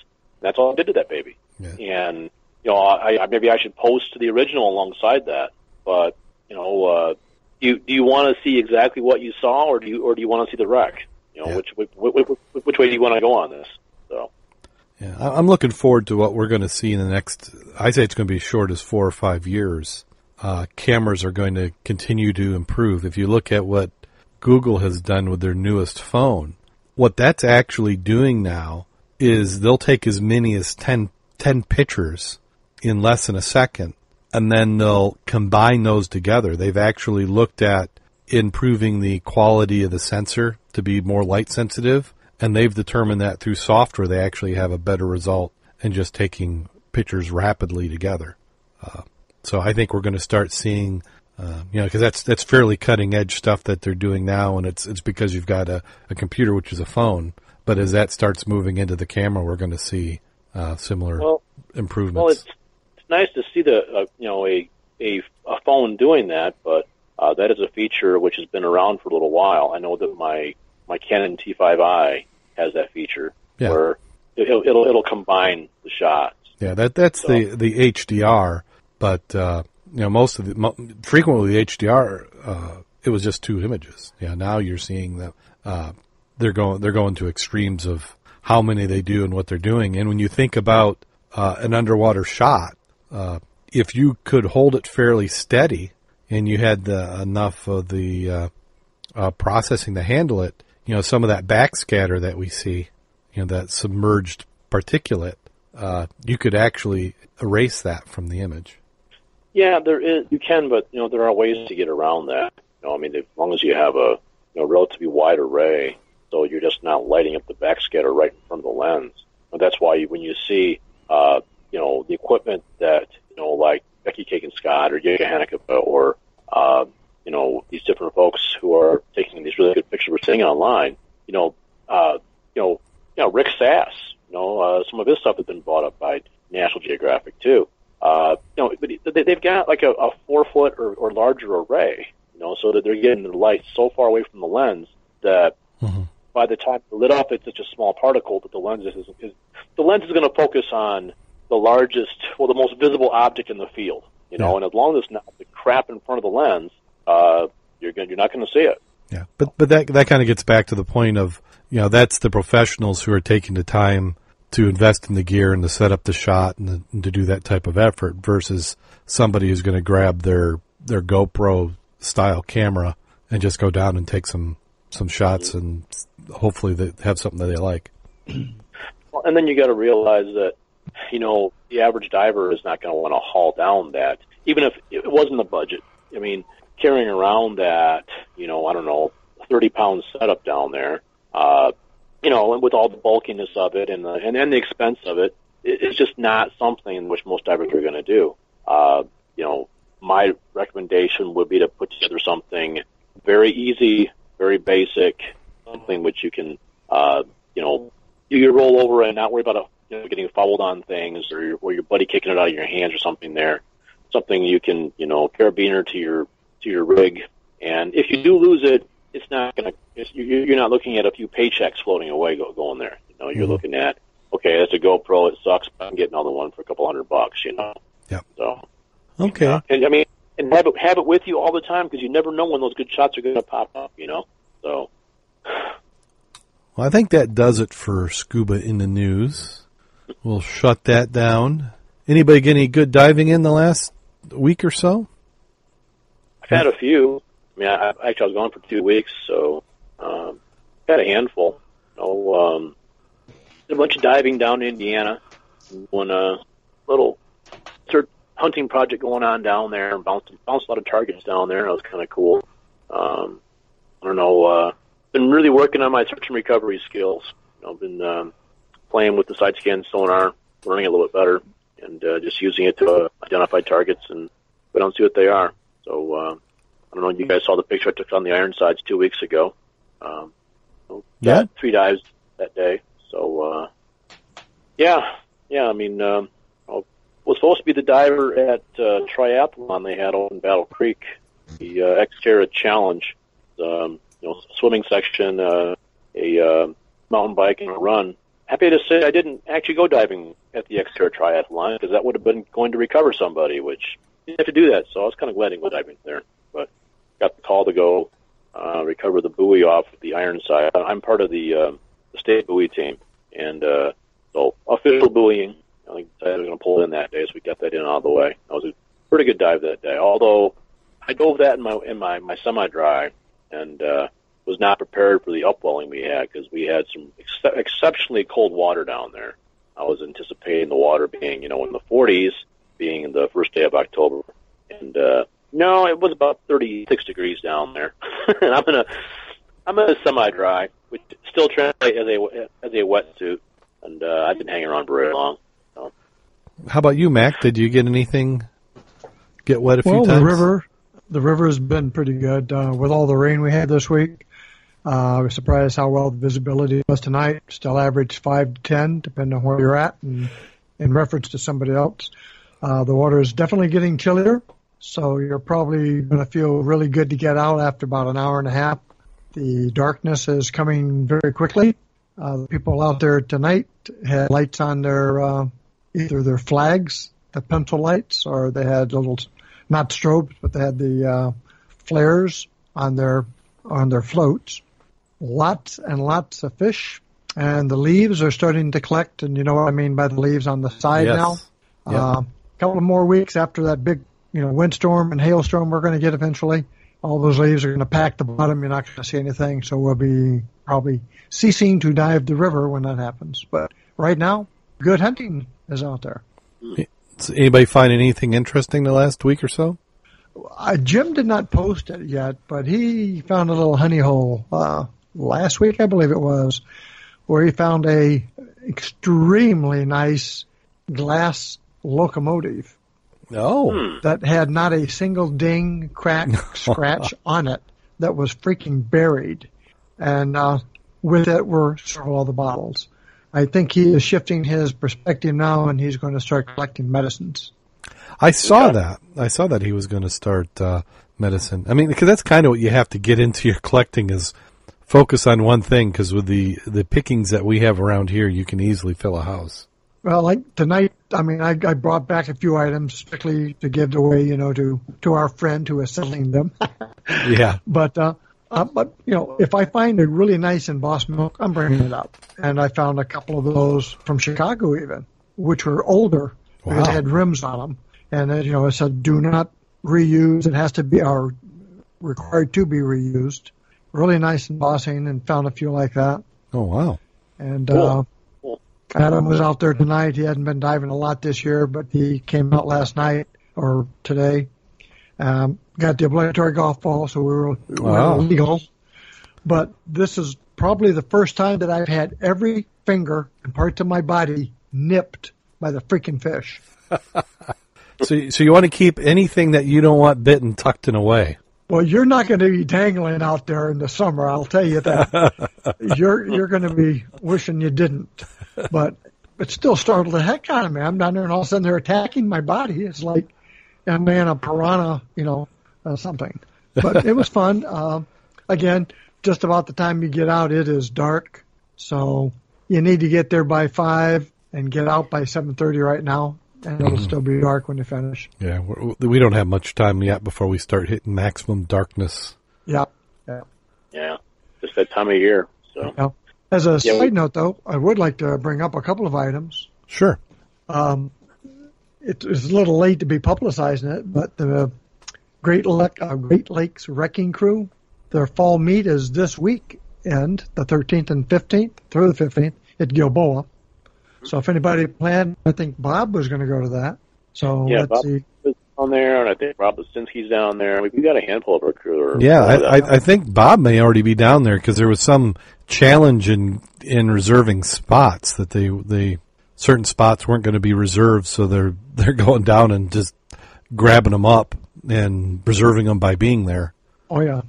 That's all I did to that baby. Yeah. And you know, I, I, maybe I should post the original alongside that. But you know, uh, you, do you want to see exactly what you saw, or do you, or do you want to see the wreck? You know, yeah. which, which, which which way do you want to go on this? So, yeah, I'm looking forward to what we're going to see in the next. I say it's going to be as short as four or five years. Uh, cameras are going to continue to improve. If you look at what Google has done with their newest phone, what that's actually doing now is they'll take as many as ten, ten pictures in less than a second, and then they'll combine those together. They've actually looked at improving the quality of the sensor to be more light sensitive, and they've determined that through software they actually have a better result in just taking pictures rapidly together. Uh, so I think we're going to start seeing, uh, you know, because that's that's fairly cutting edge stuff that they're doing now, and it's it's because you've got a, a computer, which is a phone. But as that starts moving into the camera, we're going to see uh, similar well, improvements. Well, it's- nice to see the uh, you know a, a a phone doing that, but uh, that is a feature which has been around for a little while. I know that my my Canon T five i has that feature, yeah. where it, it'll it'll combine the shots. Yeah, that that's so. the the H D R, but uh, you know most of the mo- frequently the H D R uh, it was just two images. Yeah, now you're seeing that uh, they're going they're going to extremes of how many they do and what they're doing. And when you think about uh, an underwater shot. Uh, if you could hold it fairly steady and you had the, enough of the uh, uh, processing to handle it, you know, some of that backscatter that we see, you know, that submerged particulate, uh, you could actually erase that from the image. Yeah, there is. You can, but, you know, there are ways to get around that. You know, I mean, as long as you have a you know, relatively wide array, so you're just not lighting up the backscatter right in front of the lens. And that's why you, when you see... Uh, you know, the equipment that, you know, like Becky Kagan Scott or Yaga Hanika or, uh, you know, these different folks who are line, you know, uh, you know, you know, Rick Sass, you know, uh, some of his stuff has been bought up by National Geographic too. Uh, you know, but they, they've got like a, a four foot or, or larger array, you know, so that they're getting the light so far away from the lens that mm-hmm. by the time it's lit up, it's such a small particle that the lens is, is the lens is going to focus on the largest, well, the most visible object in the field, you know, yeah. and as long as it's not the crap in front of the lens, uh, you're gonna, you're not going to see it. Yeah, but but that that kind of gets back to the point of, you know, that's the professionals who are taking the time to invest in the gear and to set up the shot and, the, and to do that type of effort versus somebody who's going to grab their, their GoPro style camera and just go down and take some, some shots and hopefully they have something that they like. Well, and then you got to realize that, you know, the average diver is not going to want to haul down that, even if it wasn't the budget. I mean, carrying around that, you know, I don't know, thirty pound setup down there, uh, you know, and with all the bulkiness of it and the, and, and the expense of it, it, it's just not something which most divers are going to do. Uh, you know, my recommendation would be to put together something very easy, very basic, something which you can, uh, you know, you can roll over and not worry about a, you know, getting fouled on things or your, or your buddy kicking it out of your hands or something there. Something you can, you know, carabiner to your, to your rig. And if you do lose it, it's not going to, you're not looking at a few paychecks floating away go, going there. You know, you're mm-hmm. looking at, okay, that's a GoPro. It sucks, but I can get another one for a couple hundred bucks, you know? Yeah. So, okay. You know, and I mean, and have it, have it with you all the time because you never know when those good shots are going to pop up, you know? So. Well, I think that does it for Scuba in the News. We'll shut that down. Anybody get any good diving in the last week or so? I've had a few. I mean, I, actually, I was gone for two weeks, so um, had a handful. You know, um, did a bunch of diving down in Indiana. One uh, little hunting project going on down there, and bounced, bounced a lot of targets down there. That was kind of cool. Um, I don't know. Uh, been really working on my search and recovery skills. You know, I've been um, playing with the side scan sonar, learning a little bit better, and uh, just using it to uh, identify targets and go down and see what they are. So. Uh, I don't know if you guys saw the picture I took on the Ironsides two weeks ago. Um, so yeah. Three dives that day. So, uh, yeah. Yeah, I mean, um, I was supposed to be the diver at uh, Triathlon they had over in Battle Creek, the uh, Xterra Challenge, um, you know, swimming section, uh, a uh, mountain bike, and a run. Happy to say I didn't actually go diving at the Xterra Triathlon because that would have been going to recover somebody, which didn't have to do that. So I was kind of glad I didn't go diving there. But got the call to go uh, recover the buoy off the Ironside. I'm part of the, uh, the state buoy team, and uh, so official buoying. I think I was going to pull it in that day, so we got that in out of the way. That was a pretty good dive that day. Although I dove that in my in my, my semi-dry, and uh, was not prepared for the upwelling we had because we had some ex- exceptionally cold water down there. I was anticipating the water being, you know, in the forties, being the first day of October, and. Uh, No, it was about thirty-six degrees down there, and I'm in a I'm in a semi-dry, which still translates as a as a wetsuit, and uh, I didn't hang around very long. So. How about you, Mac? Did you get anything? Get wet a well, few times? Well, the river, the river has been pretty good uh, with all the rain we had this week. Uh, I was surprised how well the visibility was tonight. Still averaged five to ten, depending on where you're at, and in reference to somebody else. Uh, the water is definitely getting chillier. So you're probably going to feel really good to get out after about an hour and a half. The darkness is coming very quickly. Uh, the people out there tonight had lights on their, uh, either their flags, the pencil lights, or they had little, not strobes, but they had the uh, flares on their on their floats. Lots and lots of fish. And the leaves are starting to collect, and you know what I mean by the leaves on the side yes. now. A yeah. uh, couple of more weeks after that big, you know, windstorm and hailstorm we're going to get eventually. All those leaves are going to pack the bottom. You're not going to see anything. So we'll be probably ceasing to dive the river when that happens. But right now, good hunting is out there. So anybody find anything interesting the last week or so? Uh, Jim did not post it yet, but he found a little honey hole uh, last week, I believe it was, where he found a extremely nice glass locomotive. No, that had not a single ding, crack, scratch on it that was freaking buried. and uh, with it were sort of all the bottles. I think he is shifting his perspective now, and he's going to start collecting medicines. I saw yeah. that. I saw that he was going to start uh, medicine. I mean, because that's kind of what you have to get into your collecting is focus on one thing, because with the, the pickings that we have around here, you can easily fill a house. Well, like tonight, I mean, I, I brought back a few items strictly to give away, you know, to, to our friend who is selling them. yeah. But, uh, uh, but you know, if I find a really nice embossed milk, I'm bringing it up. And I found a couple of those from Chicago even, which were older. Wow. Because they had rims on them. And, it, you know, it said, do not reuse. It has to be or required to be reused. Really nice embossing, and found a few like that. Oh, wow. And cool. uh, Adam was out there tonight. He hadn't been diving a lot this year, but he came out last night or today. Um, got the obligatory golf ball, so we were, we were wow. legal. But this is probably the first time that I've had every finger and parts of my body nipped by the freaking fish. So, so you want to keep anything that you don't want bitten tucked in away. Well, you're not going to be dangling out there in the summer, I'll tell you that. you're you're going to be wishing you didn't. But it still startled the heck out of me. I'm down there, and all of a sudden they're attacking my body. It's like, I'm in a piranha, you know, uh, something. But it was fun. Uh, again, just about the time you get out, it is dark. So you need to get there by five and get out by seven thirty right now. And it'll mm-hmm. still be dark when you finish. Yeah, we're, we don't have much time yet before we start hitting maximum darkness. Yeah, yeah, yeah. Just that time of year. So, yeah. As a yeah, side we- note, though, I would like to bring up a couple of items. Sure. Um, it, it's a little late to be publicizing it, but the Great Le- uh, Great Lakes Wrecking Crew, their fall meet is this weekend, the thirteenth and fifteenth through the fifteenth at Gilboa. So if anybody planned, I think Bob was going to go to that. So yeah, let's Bob see. Is on there, and I think Rob Lisinski's down there. We've got a handful of our crew. Yeah, I, I, I think Bob may already be down there because there was some challenge in in reserving spots that they they certain spots weren't going to be reserved, so they're they're going down and just grabbing them up and preserving them by being there. Oh yeah.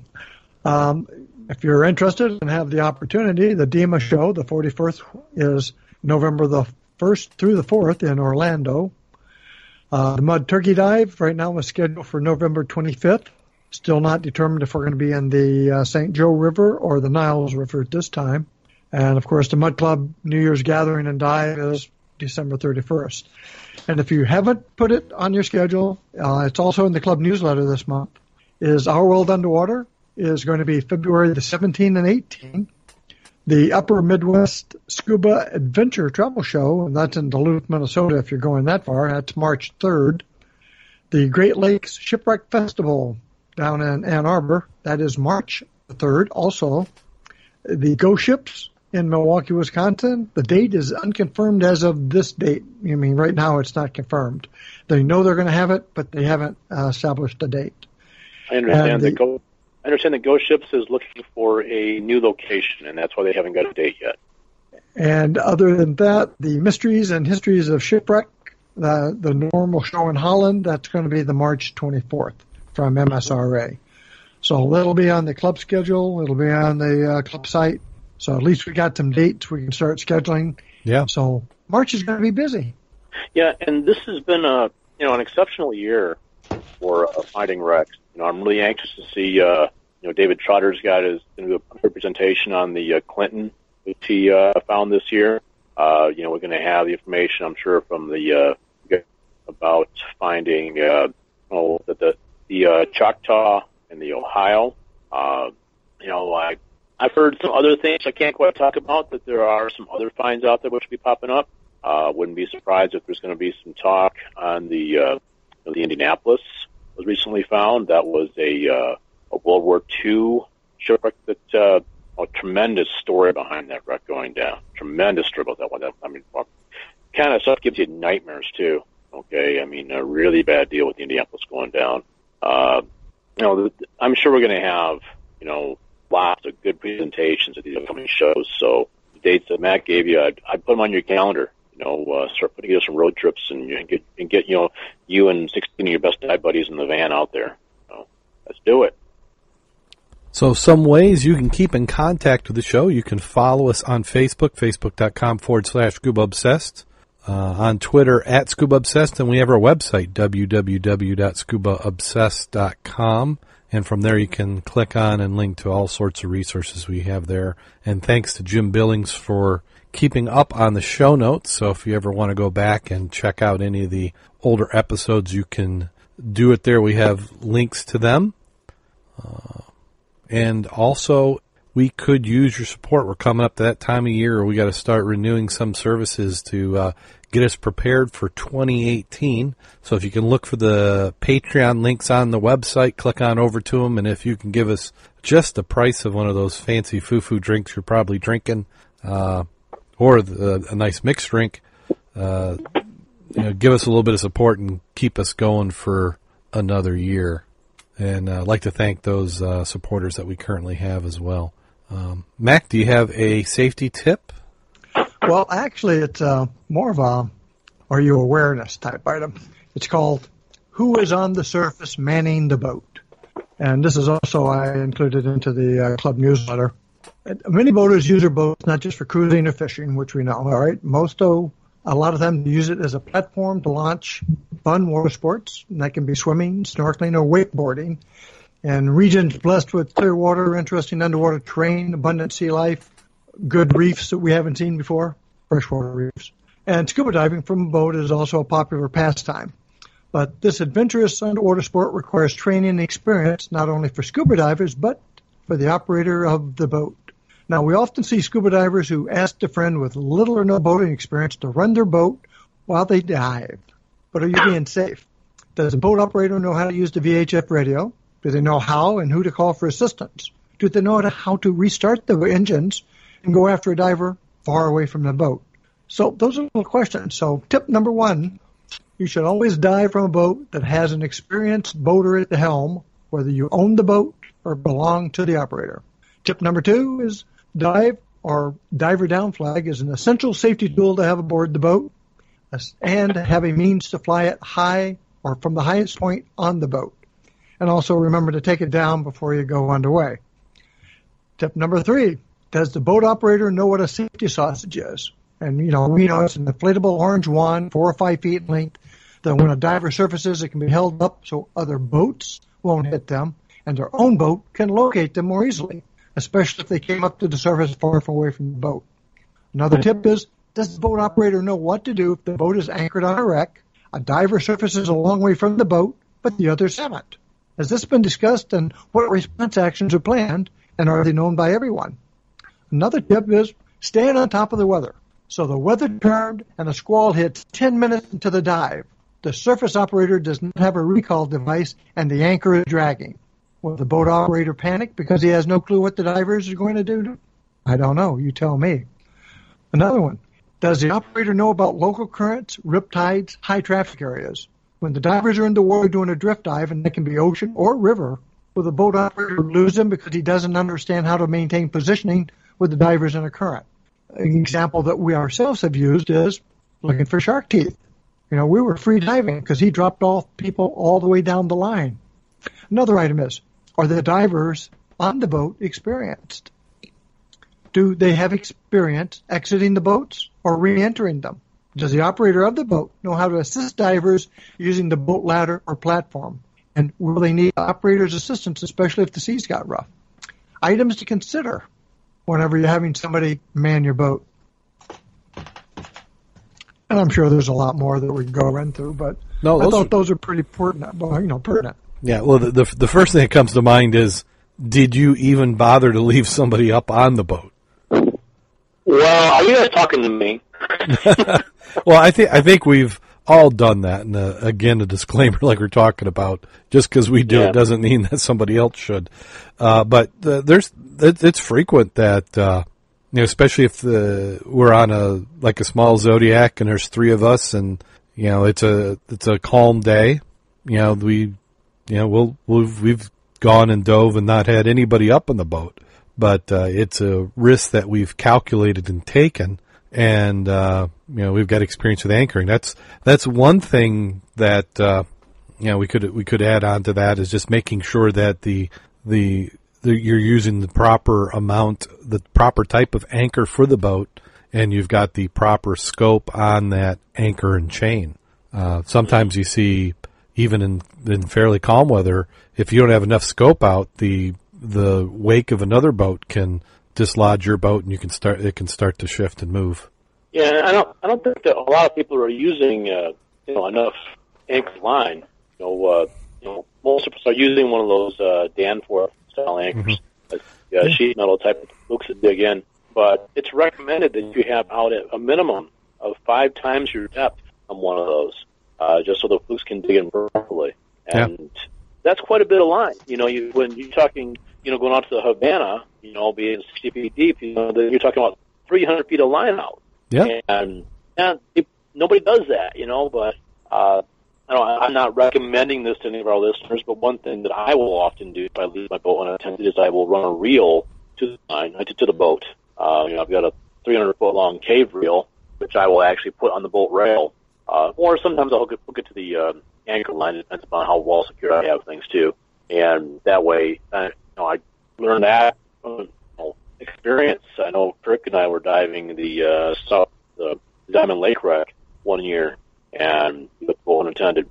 Um, if you're interested and have the opportunity, the D M A show, the forty-first is November the first through the fourth in Orlando. Uh, the Mud Turkey Dive right now is scheduled for November twenty-fifth. Still not determined if we're going to be in the uh, Saint Joe River or the Niles River at this time. And, of course, the Mud Club New Year's Gathering and Dive is December thirty-first. And if you haven't put it on your schedule, uh, it's also in the club newsletter this month, is Our World Underwater is going to be February the seventeenth and eighteenth. The Upper Midwest Scuba Adventure Travel Show, and that's in Duluth, Minnesota, if you're going that far. That's March third. The Great Lakes Shipwreck Festival down in Ann Arbor, that is March third also. The Go Ships in Milwaukee, Wisconsin, the date is unconfirmed as of this date. I mean, right now it's not confirmed. They know they're going to have it, but they haven't uh, established a date. I understand the, the Go I understand that Ghost Ships is looking for a new location, and that's why they haven't got a date yet. And other than that, the Mysteries and Histories of Shipwreck, uh, the normal show in Holland, that's going to be the March twenty-fourth from M S R A. So that'll be on the club schedule. It'll be on the uh, club site. So at least we got some dates we can start scheduling. Yeah. So March is going to be busy. Yeah, and this has been a you know an exceptional year for uh, finding wrecks. You know, I'm really anxious to see, uh, you know, David Trotter's got his presentation on the uh, Clinton that he uh, found this year. Uh, you know, we're going to have the information, I'm sure, from the uh, about finding uh, oh, the the, the uh, Choctaw and the Ohio. Uh, you know, I, I've heard some other things I can't quite talk about, that there are some other finds out there which will be popping up. Uh, wouldn't be surprised if there's going to be some talk on the uh, the Indianapolis. Was recently found. That was a, uh, a World War Two shipwreck. That uh, a tremendous story behind that wreck going down. Tremendous story about that one. That, I mean, kind of stuff gives you nightmares too. Okay, I mean, a really bad deal with the Indianapolis going down. Uh, you know, I'm sure we're going to have you know lots of good presentations at these upcoming shows. So the dates that Matt gave you, I'd, I'd put them on your calendar. You know, uh, start putting together some road trips and, and get and get you know you and sixteen of your best dive buddies in the van out there. So let's do it. So some ways you can keep in contact with the show. You can follow us on Facebook, facebook.com forward slash Scuba Obsessed. Uh, on Twitter, at Scuba Obsessed. And we have our website, w w w dot scuba obsessed dot com. And from there you can click on and link to all sorts of resources we have there. And thanks to Jim Billings for keeping up on the show notes. So if you ever want to go back and check out any of the older episodes, you can do it there. We have links to them. Uh, and also, we could use your support. We're coming up to that time of year where we got to start renewing some services to uh, get us prepared for twenty eighteen. So if you can look for the Patreon links on the website, click on over to them. And if you can give us just the price of one of those fancy foo-foo drinks you're probably drinking, uh, or the, a nice mixed drink, uh, you know, give us a little bit of support and keep us going for another year. And uh, I'd like to thank those uh, supporters that we currently have as well. Um, Mac, do you have a safety tip? Well, actually, it's uh, more of a are you awareness type item. It's called Who is on the Surface Manning the Boat? And this is also I included into the uh, club newsletter. Many boaters use their boats not just for cruising or fishing, which we know, all right? Most of a lot of them use it as a platform to launch fun water sports, and that can be swimming, snorkeling, or wakeboarding. And regions blessed with clear water, interesting underwater terrain, abundant sea life, good reefs that we haven't seen before, freshwater reefs. And scuba diving from a boat is also a popular pastime. But this adventurous underwater sport requires training and experience, not only for scuba divers, but for the operator of the boat. Now, we often see scuba divers who ask a friend with little or no boating experience to run their boat while they dive. But are you being safe? Does the boat operator know how to use the V H F radio? Do they know how and who to call for assistance? Do they know how to restart the engines and go after a diver far away from the boat? So those are little questions. So tip number one, you should always dive from a boat that has an experienced boater at the helm, whether you own the boat or belong to the operator. Tip number two is dive or diver down flag is an essential safety tool to have aboard the boat and have a means to fly it high or from the highest point on the boat. And also remember to take it down before you go underway. Tip number three, does the boat operator know what a safety sausage is? And, you know, we know it's an inflatable orange wand, four or five feet in length, that when a diver surfaces, it can be held up so other boats won't hit them and their own boat can locate them more easily, especially if they came up to the surface far, far away from the boat. Another tip is, does the boat operator know what to do if the boat is anchored on a wreck, a diver surfaces a long way from the boat, but the others haven't? Has this been discussed, and what response actions are planned, and are they known by everyone? Another tip is, staying on top of the weather. So the weather turned and a squall hits ten minutes into the dive. The surface operator does not have a recall device, and the anchor is dragging. Will the boat operator panic because he has no clue what the divers are going to do? I don't know. You tell me. Another one. Does the operator know about local currents, riptides, high traffic areas? When the divers are in the water doing a drift dive, and that can be ocean or river, will the boat operator lose them because he doesn't understand how to maintain positioning with the divers in a current? An example that we ourselves have used is looking for shark teeth. You know, we were free diving because he dropped off people all the way down the line. Another item is, are the divers on the boat experienced? Do they have experience exiting the boats or re-entering them? Does the operator of the boat know how to assist divers using the boat ladder or platform? And will they need operator's assistance, especially if the seas got rough? Items to consider whenever you're having somebody man your boat. And I'm sure there's a lot more that we can go run through, but no, I thought are... those are pretty pertinent. Well, you know, pertinent. Yeah, well, the, the the first thing that comes to mind is, did you even bother to leave somebody up on the boat? Well, are you guys talking to me? Well, I think I think we've all done that, and uh, again, a disclaimer like we're talking about, just because we do yeah. it doesn't mean that somebody else should. Uh, but uh, there's it, it's frequent that uh, you know, especially if the we're on a like a small Zodiac and there's three of us, and you know, it's a it's a calm day. You know, we. You know, we'll, we've, we've gone and dove and not had anybody up on the boat, but uh, it's a risk that we've calculated and taken, and uh, you know, we've got experience with anchoring. That's that's one thing that uh, you know we could we could add on to that is just making sure that the the the, you're using the proper amount, the proper type of anchor for the boat, and you've got the proper scope on that anchor and chain. Uh, sometimes you see, even in, in fairly calm weather, if you don't have enough scope out, the the wake of another boat can dislodge your boat, and you can start it can start to shift and move. Yeah, I don't I don't think that a lot of people are using uh, you know enough anchor line. You know, uh, you know, most of us are using one of those uh, Danforth style anchors, mm-hmm. like, uh, sheet metal type of hooks that dig in. But it's recommended that you have out at a minimum of five times your depth on one of those, uh, just so the flukes can dig in properly. And yeah. that's quite a bit of line. You know, you, when you're talking, you know, going out to the Havana, you know, being sixty feet deep, you know, then you're talking about three hundred feet of line out. Yeah. And, and it, nobody does that, you know, but uh, I don't, I'm not recommending this to any of our listeners, but one thing that I will often do if I leave my boat unattended is I will run a reel to the line, to the boat. Uh, you know, I've got a three hundred foot long cave reel, which I will actually put on the boat rail. Uh, or sometimes I'll hook it, hook it to the uh, anchor line. It depends upon how well secure I have things, too. And that way, I, you know, I learned that you know, experience. I know Kirk and I were diving the, uh, South, the Diamond Lake wreck one year, and the boat unattended.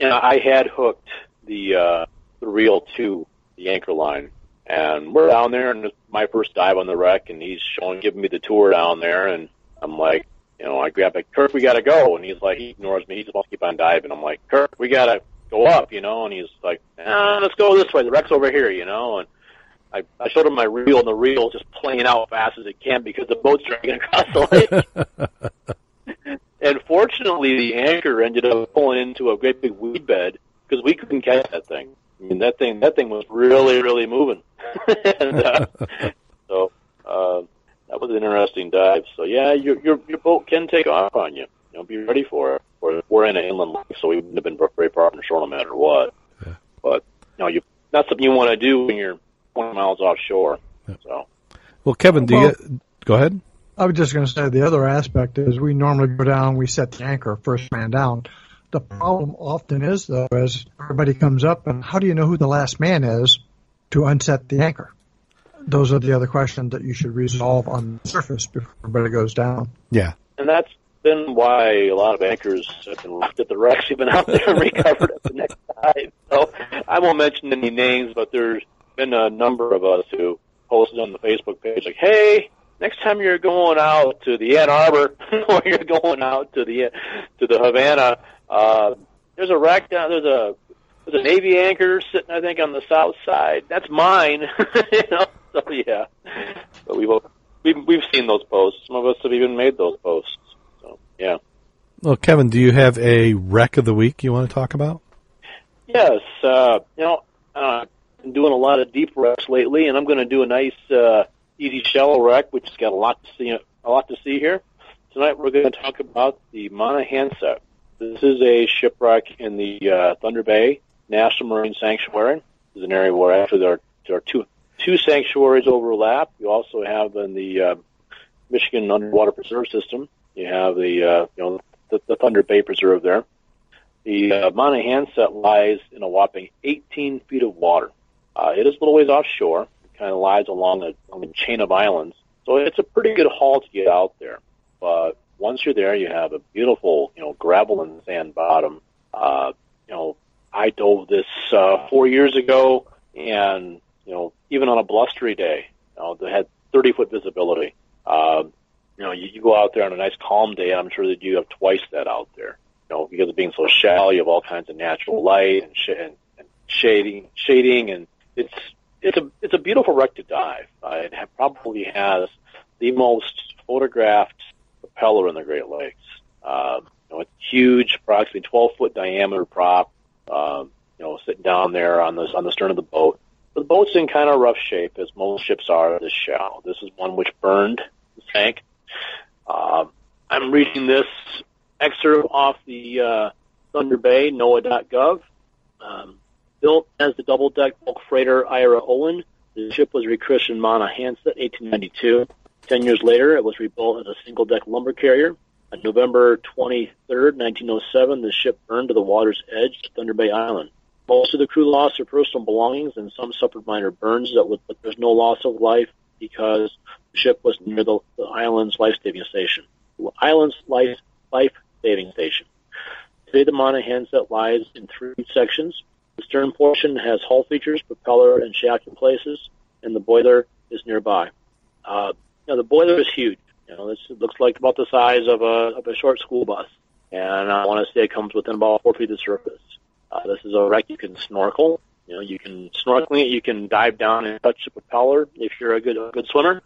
And I had hooked the, uh, the reel to the anchor line. And we're down there, and it's my first dive on the wreck, and he's showing, giving me the tour down there, and I'm like, you know, I grab like, Kirk, we gotta go, and he's like, he ignores me, he just wants to keep on diving. I'm like, Kirk, we gotta go up, you know, and he's like, nah, let's go this way, the wreck's over here, you know, and I, I showed him my reel, and the reel's just playing out fast as it can because the boat's dragging across the lake. And fortunately, the anchor ended up pulling into a great big weed bed because we couldn't catch that thing. I mean, that thing, that thing was really, really moving. and, uh, so uh, that was an interesting dive. So, yeah, your, your your boat can take off on you. You know, be ready for it. We're, we're in an inland lake, so we wouldn't have been very far from the shore no matter what. Yeah. But, you know, you, that's something you want to do when you're twenty miles offshore. Yeah. So, Well, Kevin, do well, you – go ahead. I was just going to say the other aspect is we normally go down, we set the anchor, first man down. The problem often is, though, is everybody comes up, and how do you know who the last man is to unset the anchor? Those are the other questions that you should resolve on the surface before everybody goes down. Yeah. And that's been why a lot of anchors have been left at the wrecks. They've been out there and recovered at the next dive. So I won't mention any names, but there's been a number of us who posted on the Facebook page, like, hey, next time you're going out to the Ann Arbor or you're going out to the to the Havana, Uh, there's a rack down, there's a, there's a Navy anchor sitting, I think, on the south side. That's mine. you know? So, yeah. But we've, we've, we've seen those posts. Some of us have even made those posts. So, yeah. Well, Kevin, do you have a wreck of the week you want to talk about? Yes. Uh, you know, uh, I'm doing a lot of deep wrecks lately, and I'm going to do a nice, uh, easy shallow wreck, which has got a lot to see, a lot to see here. Tonight we're going to talk about the Monahan set. This is a shipwreck in the uh, Thunder Bay National Marine Sanctuary. This is an area where actually there are, there are two two sanctuaries overlap. You also have in the uh, Michigan Underwater Preserve System, you have the uh, you know the, the Thunder Bay Preserve there. The uh, Monahan set lies in a whopping eighteen feet of water. Uh, it is a little ways offshore. It kind of lies along a, along a chain of islands, so it's a pretty good haul to get out there, but. Once you're there, you have a beautiful, you know, gravel and sand bottom. Uh, you know, I dove this uh, four years ago, and you know, even on a blustery day, you know, they had thirty foot visibility. Uh, you know, you, you go out there on a nice calm day, and I'm sure that you have twice that out there. You know, because of being so shallow, you have all kinds of natural light and, sh- and, and shading, shading, and it's it's a it's a beautiful wreck to dive. Uh, it ha- probably has the most photographed propeller in the Great Lakes. Uh, you know, it's huge, approximately twelve foot diameter prop. Uh, you know, sitting down there on the on the stern of the boat. But the boat's in kind of rough shape, as most ships are this shallow. This is one which burned and sank. Uh, I'm reading this excerpt off the uh, Thunder Bay N O A A dot gov. Um, built as the double-deck bulk freighter Ira Olin, the ship was rechristened Monahan in eighteen ninety-two. Ten years later, it was rebuilt as a single-deck lumber carrier. On November twenty-third, nineteen oh seven, the ship burned to the water's edge at Thunder Bay Island. Most of the crew lost their personal belongings, and some suffered minor burns, that was, but there's no loss of life because the ship was near the, the island's life-saving station. The island's life, life-saving station. Today, the Monahan set lies in three sections. The stern portion has hull features, propeller, and shaft in places, and the boiler is nearby. Uh, now, the boiler is huge. You know, this looks like about the size of a of a short school bus, and I want to say it comes within about four feet of the surface. Uh, this is a wreck you can snorkel. You know, you can snorkeling it. You can dive down and touch the propeller if you're a good a good swimmer.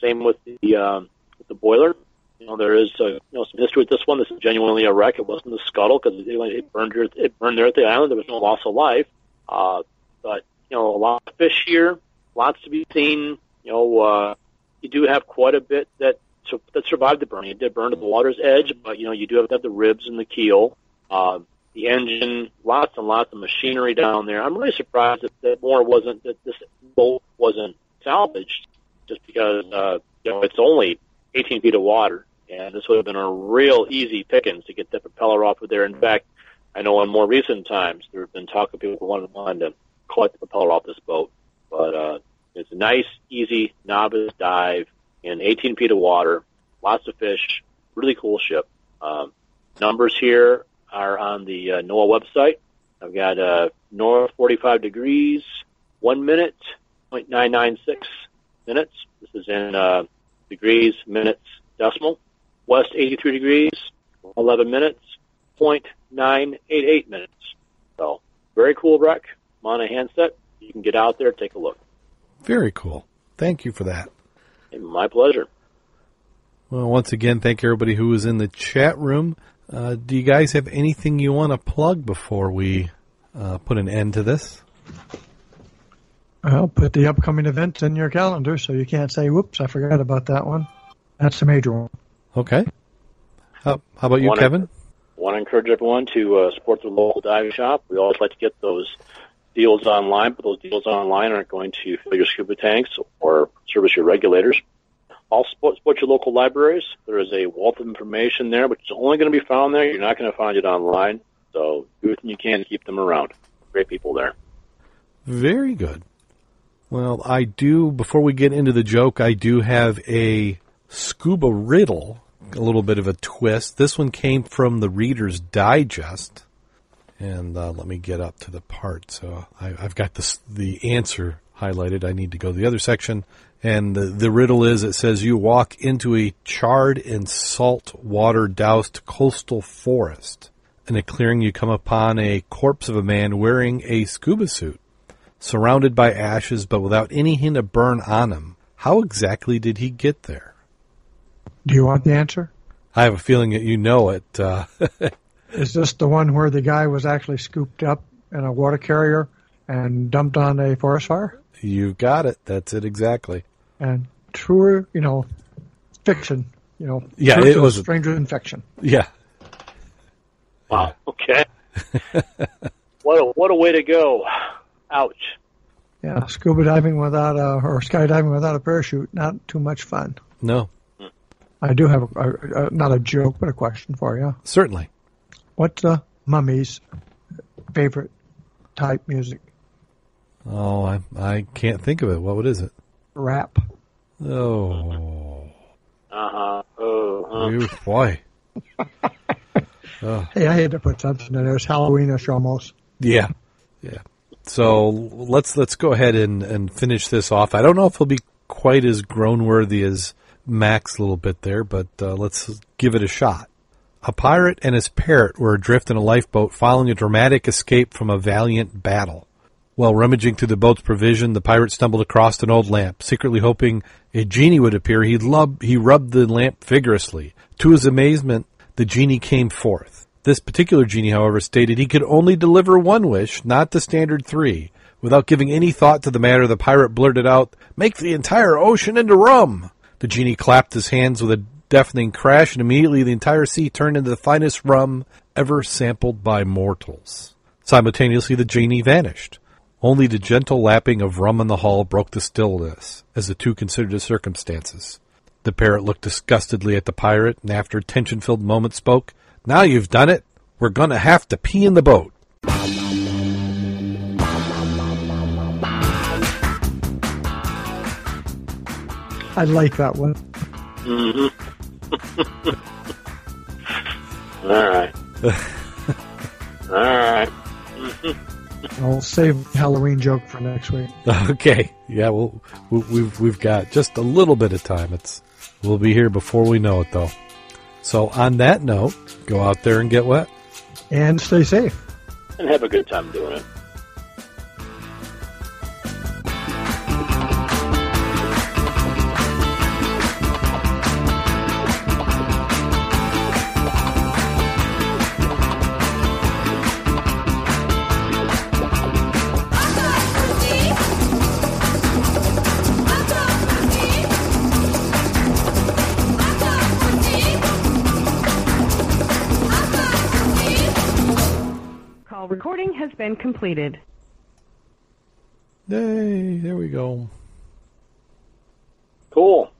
Same with the um, with the boiler. You know, there is a, you know some history with this one. This is genuinely a wreck. It wasn't a scuttle because it, it burned here, it burned there at the island. There was no loss of life, uh, but you know, a lot of fish here, lots to be seen. You know, uh, you do have quite a bit that that survived the burning. It did burn to the water's edge, but you know, you do have to have the ribs and the keel. Uh, The engine, lots and lots of machinery down there. I'm really surprised that, that more wasn't, that this boat wasn't salvaged, just because, uh, you know, it's only eighteen feet of water, and this would have been a real easy pickings to get that propeller off of there. In fact, I know in more recent times there have been talk of people who wanted, wanted to collect the propeller off this boat, but uh, it's a nice, easy novice dive in eighteen feet of water, lots of fish, really cool ship. Um, numbers here are on the uh, NOAA website. I've got uh, north forty-five degrees, one minute, zero point nine nine six minutes. This is in uh, degrees, minutes, decimal. West eighty-three degrees, eleven minutes, zero point nine eight eight minutes. So, very cool wreck. Monahan set. You can get out there, take a look. Very cool. Thank you for that. And my pleasure. Well, once again, thank everybody who was in the chat room. Uh, do you guys have anything you want to plug before we uh, put an end to this? Well, put the upcoming event in your calendar so you can't say, whoops, I forgot about that one. That's the major one. Okay. Uh, how about you, wanna, Kevin? I want to encourage everyone to uh, support the local dive shop. We always like to get those deals online, but those deals online aren't going to fill your scuba tanks or service your regulators. Also, support your local libraries. There is a wealth of information there, which is only going to be found there. You're not going to find it online. So do everything you can to keep them around. Great people there. Very good. Well, I do, before we get into the joke, I do have a scuba riddle, a little bit of a twist. This one came from the Reader's Digest. And uh, let me get up to the part. So I, I've got this, the answer highlighted. I need to go to the other section. And the, the riddle is, it says, you walk into a charred and salt water doused coastal forest. In a clearing, you come upon a corpse of a man wearing a scuba suit, surrounded by ashes, but without any hint of burn on him. How exactly did he get there? Do you want the answer? I have a feeling that you know it. Uh, is this the one where the guy was actually scooped up in a water carrier and dumped on a forest fire? You got it. That's it exactly. And true, you know, fiction, you know. Yeah, it was a stranger than fiction. Yeah. Wow. Okay. what a, what a way to go! Ouch. Yeah, scuba diving without a or skydiving without a parachute, not too much fun. No. Hmm. I do have a, a, a not a joke, but a question for you. Certainly. What's the mummy's favorite type music? Oh, I I can't think of it. What is it? Rap. Oh. Uh-huh. Oh. You, boy. Oh. Hey, I had to put something in there. It's Halloween-ish almost. Yeah. Yeah. So let's let's go ahead and, and finish this off. I don't know if it'll be quite as groan-worthy as Mac's little bit there, but uh, let's give it a shot. A pirate and his parrot were adrift in a lifeboat following a dramatic escape from a valiant battle. While rummaging through the boat's provision, the pirate stumbled across an old lamp. Secretly hoping a genie would appear, he, loved, he rubbed the lamp vigorously. To his amazement, the genie came forth. This particular genie, however, stated he could only deliver one wish, not the standard three. Without giving any thought to the matter, the pirate blurted out, "Make the entire ocean into rum!" The genie clapped his hands with a deafening crash, and immediately the entire sea turned into the finest rum ever sampled by mortals. Simultaneously, the genie vanished. Only the gentle lapping of rum in the hull broke the stillness, as the two considered the circumstances. The parrot looked disgustedly at the pirate, and after a tension-filled moment spoke, "Now you've done it. We're going to have to pee in the boat." I like that one. Mm-hmm. All right. All right. I'll save Halloween joke for next week. Okay. Yeah, well, we've we've got just a little bit of time. It's we'll be here before we know it, though. So on that note, go out there and get wet. And stay safe. And have a good time doing it. Been completed. Yay, there we go. Cool.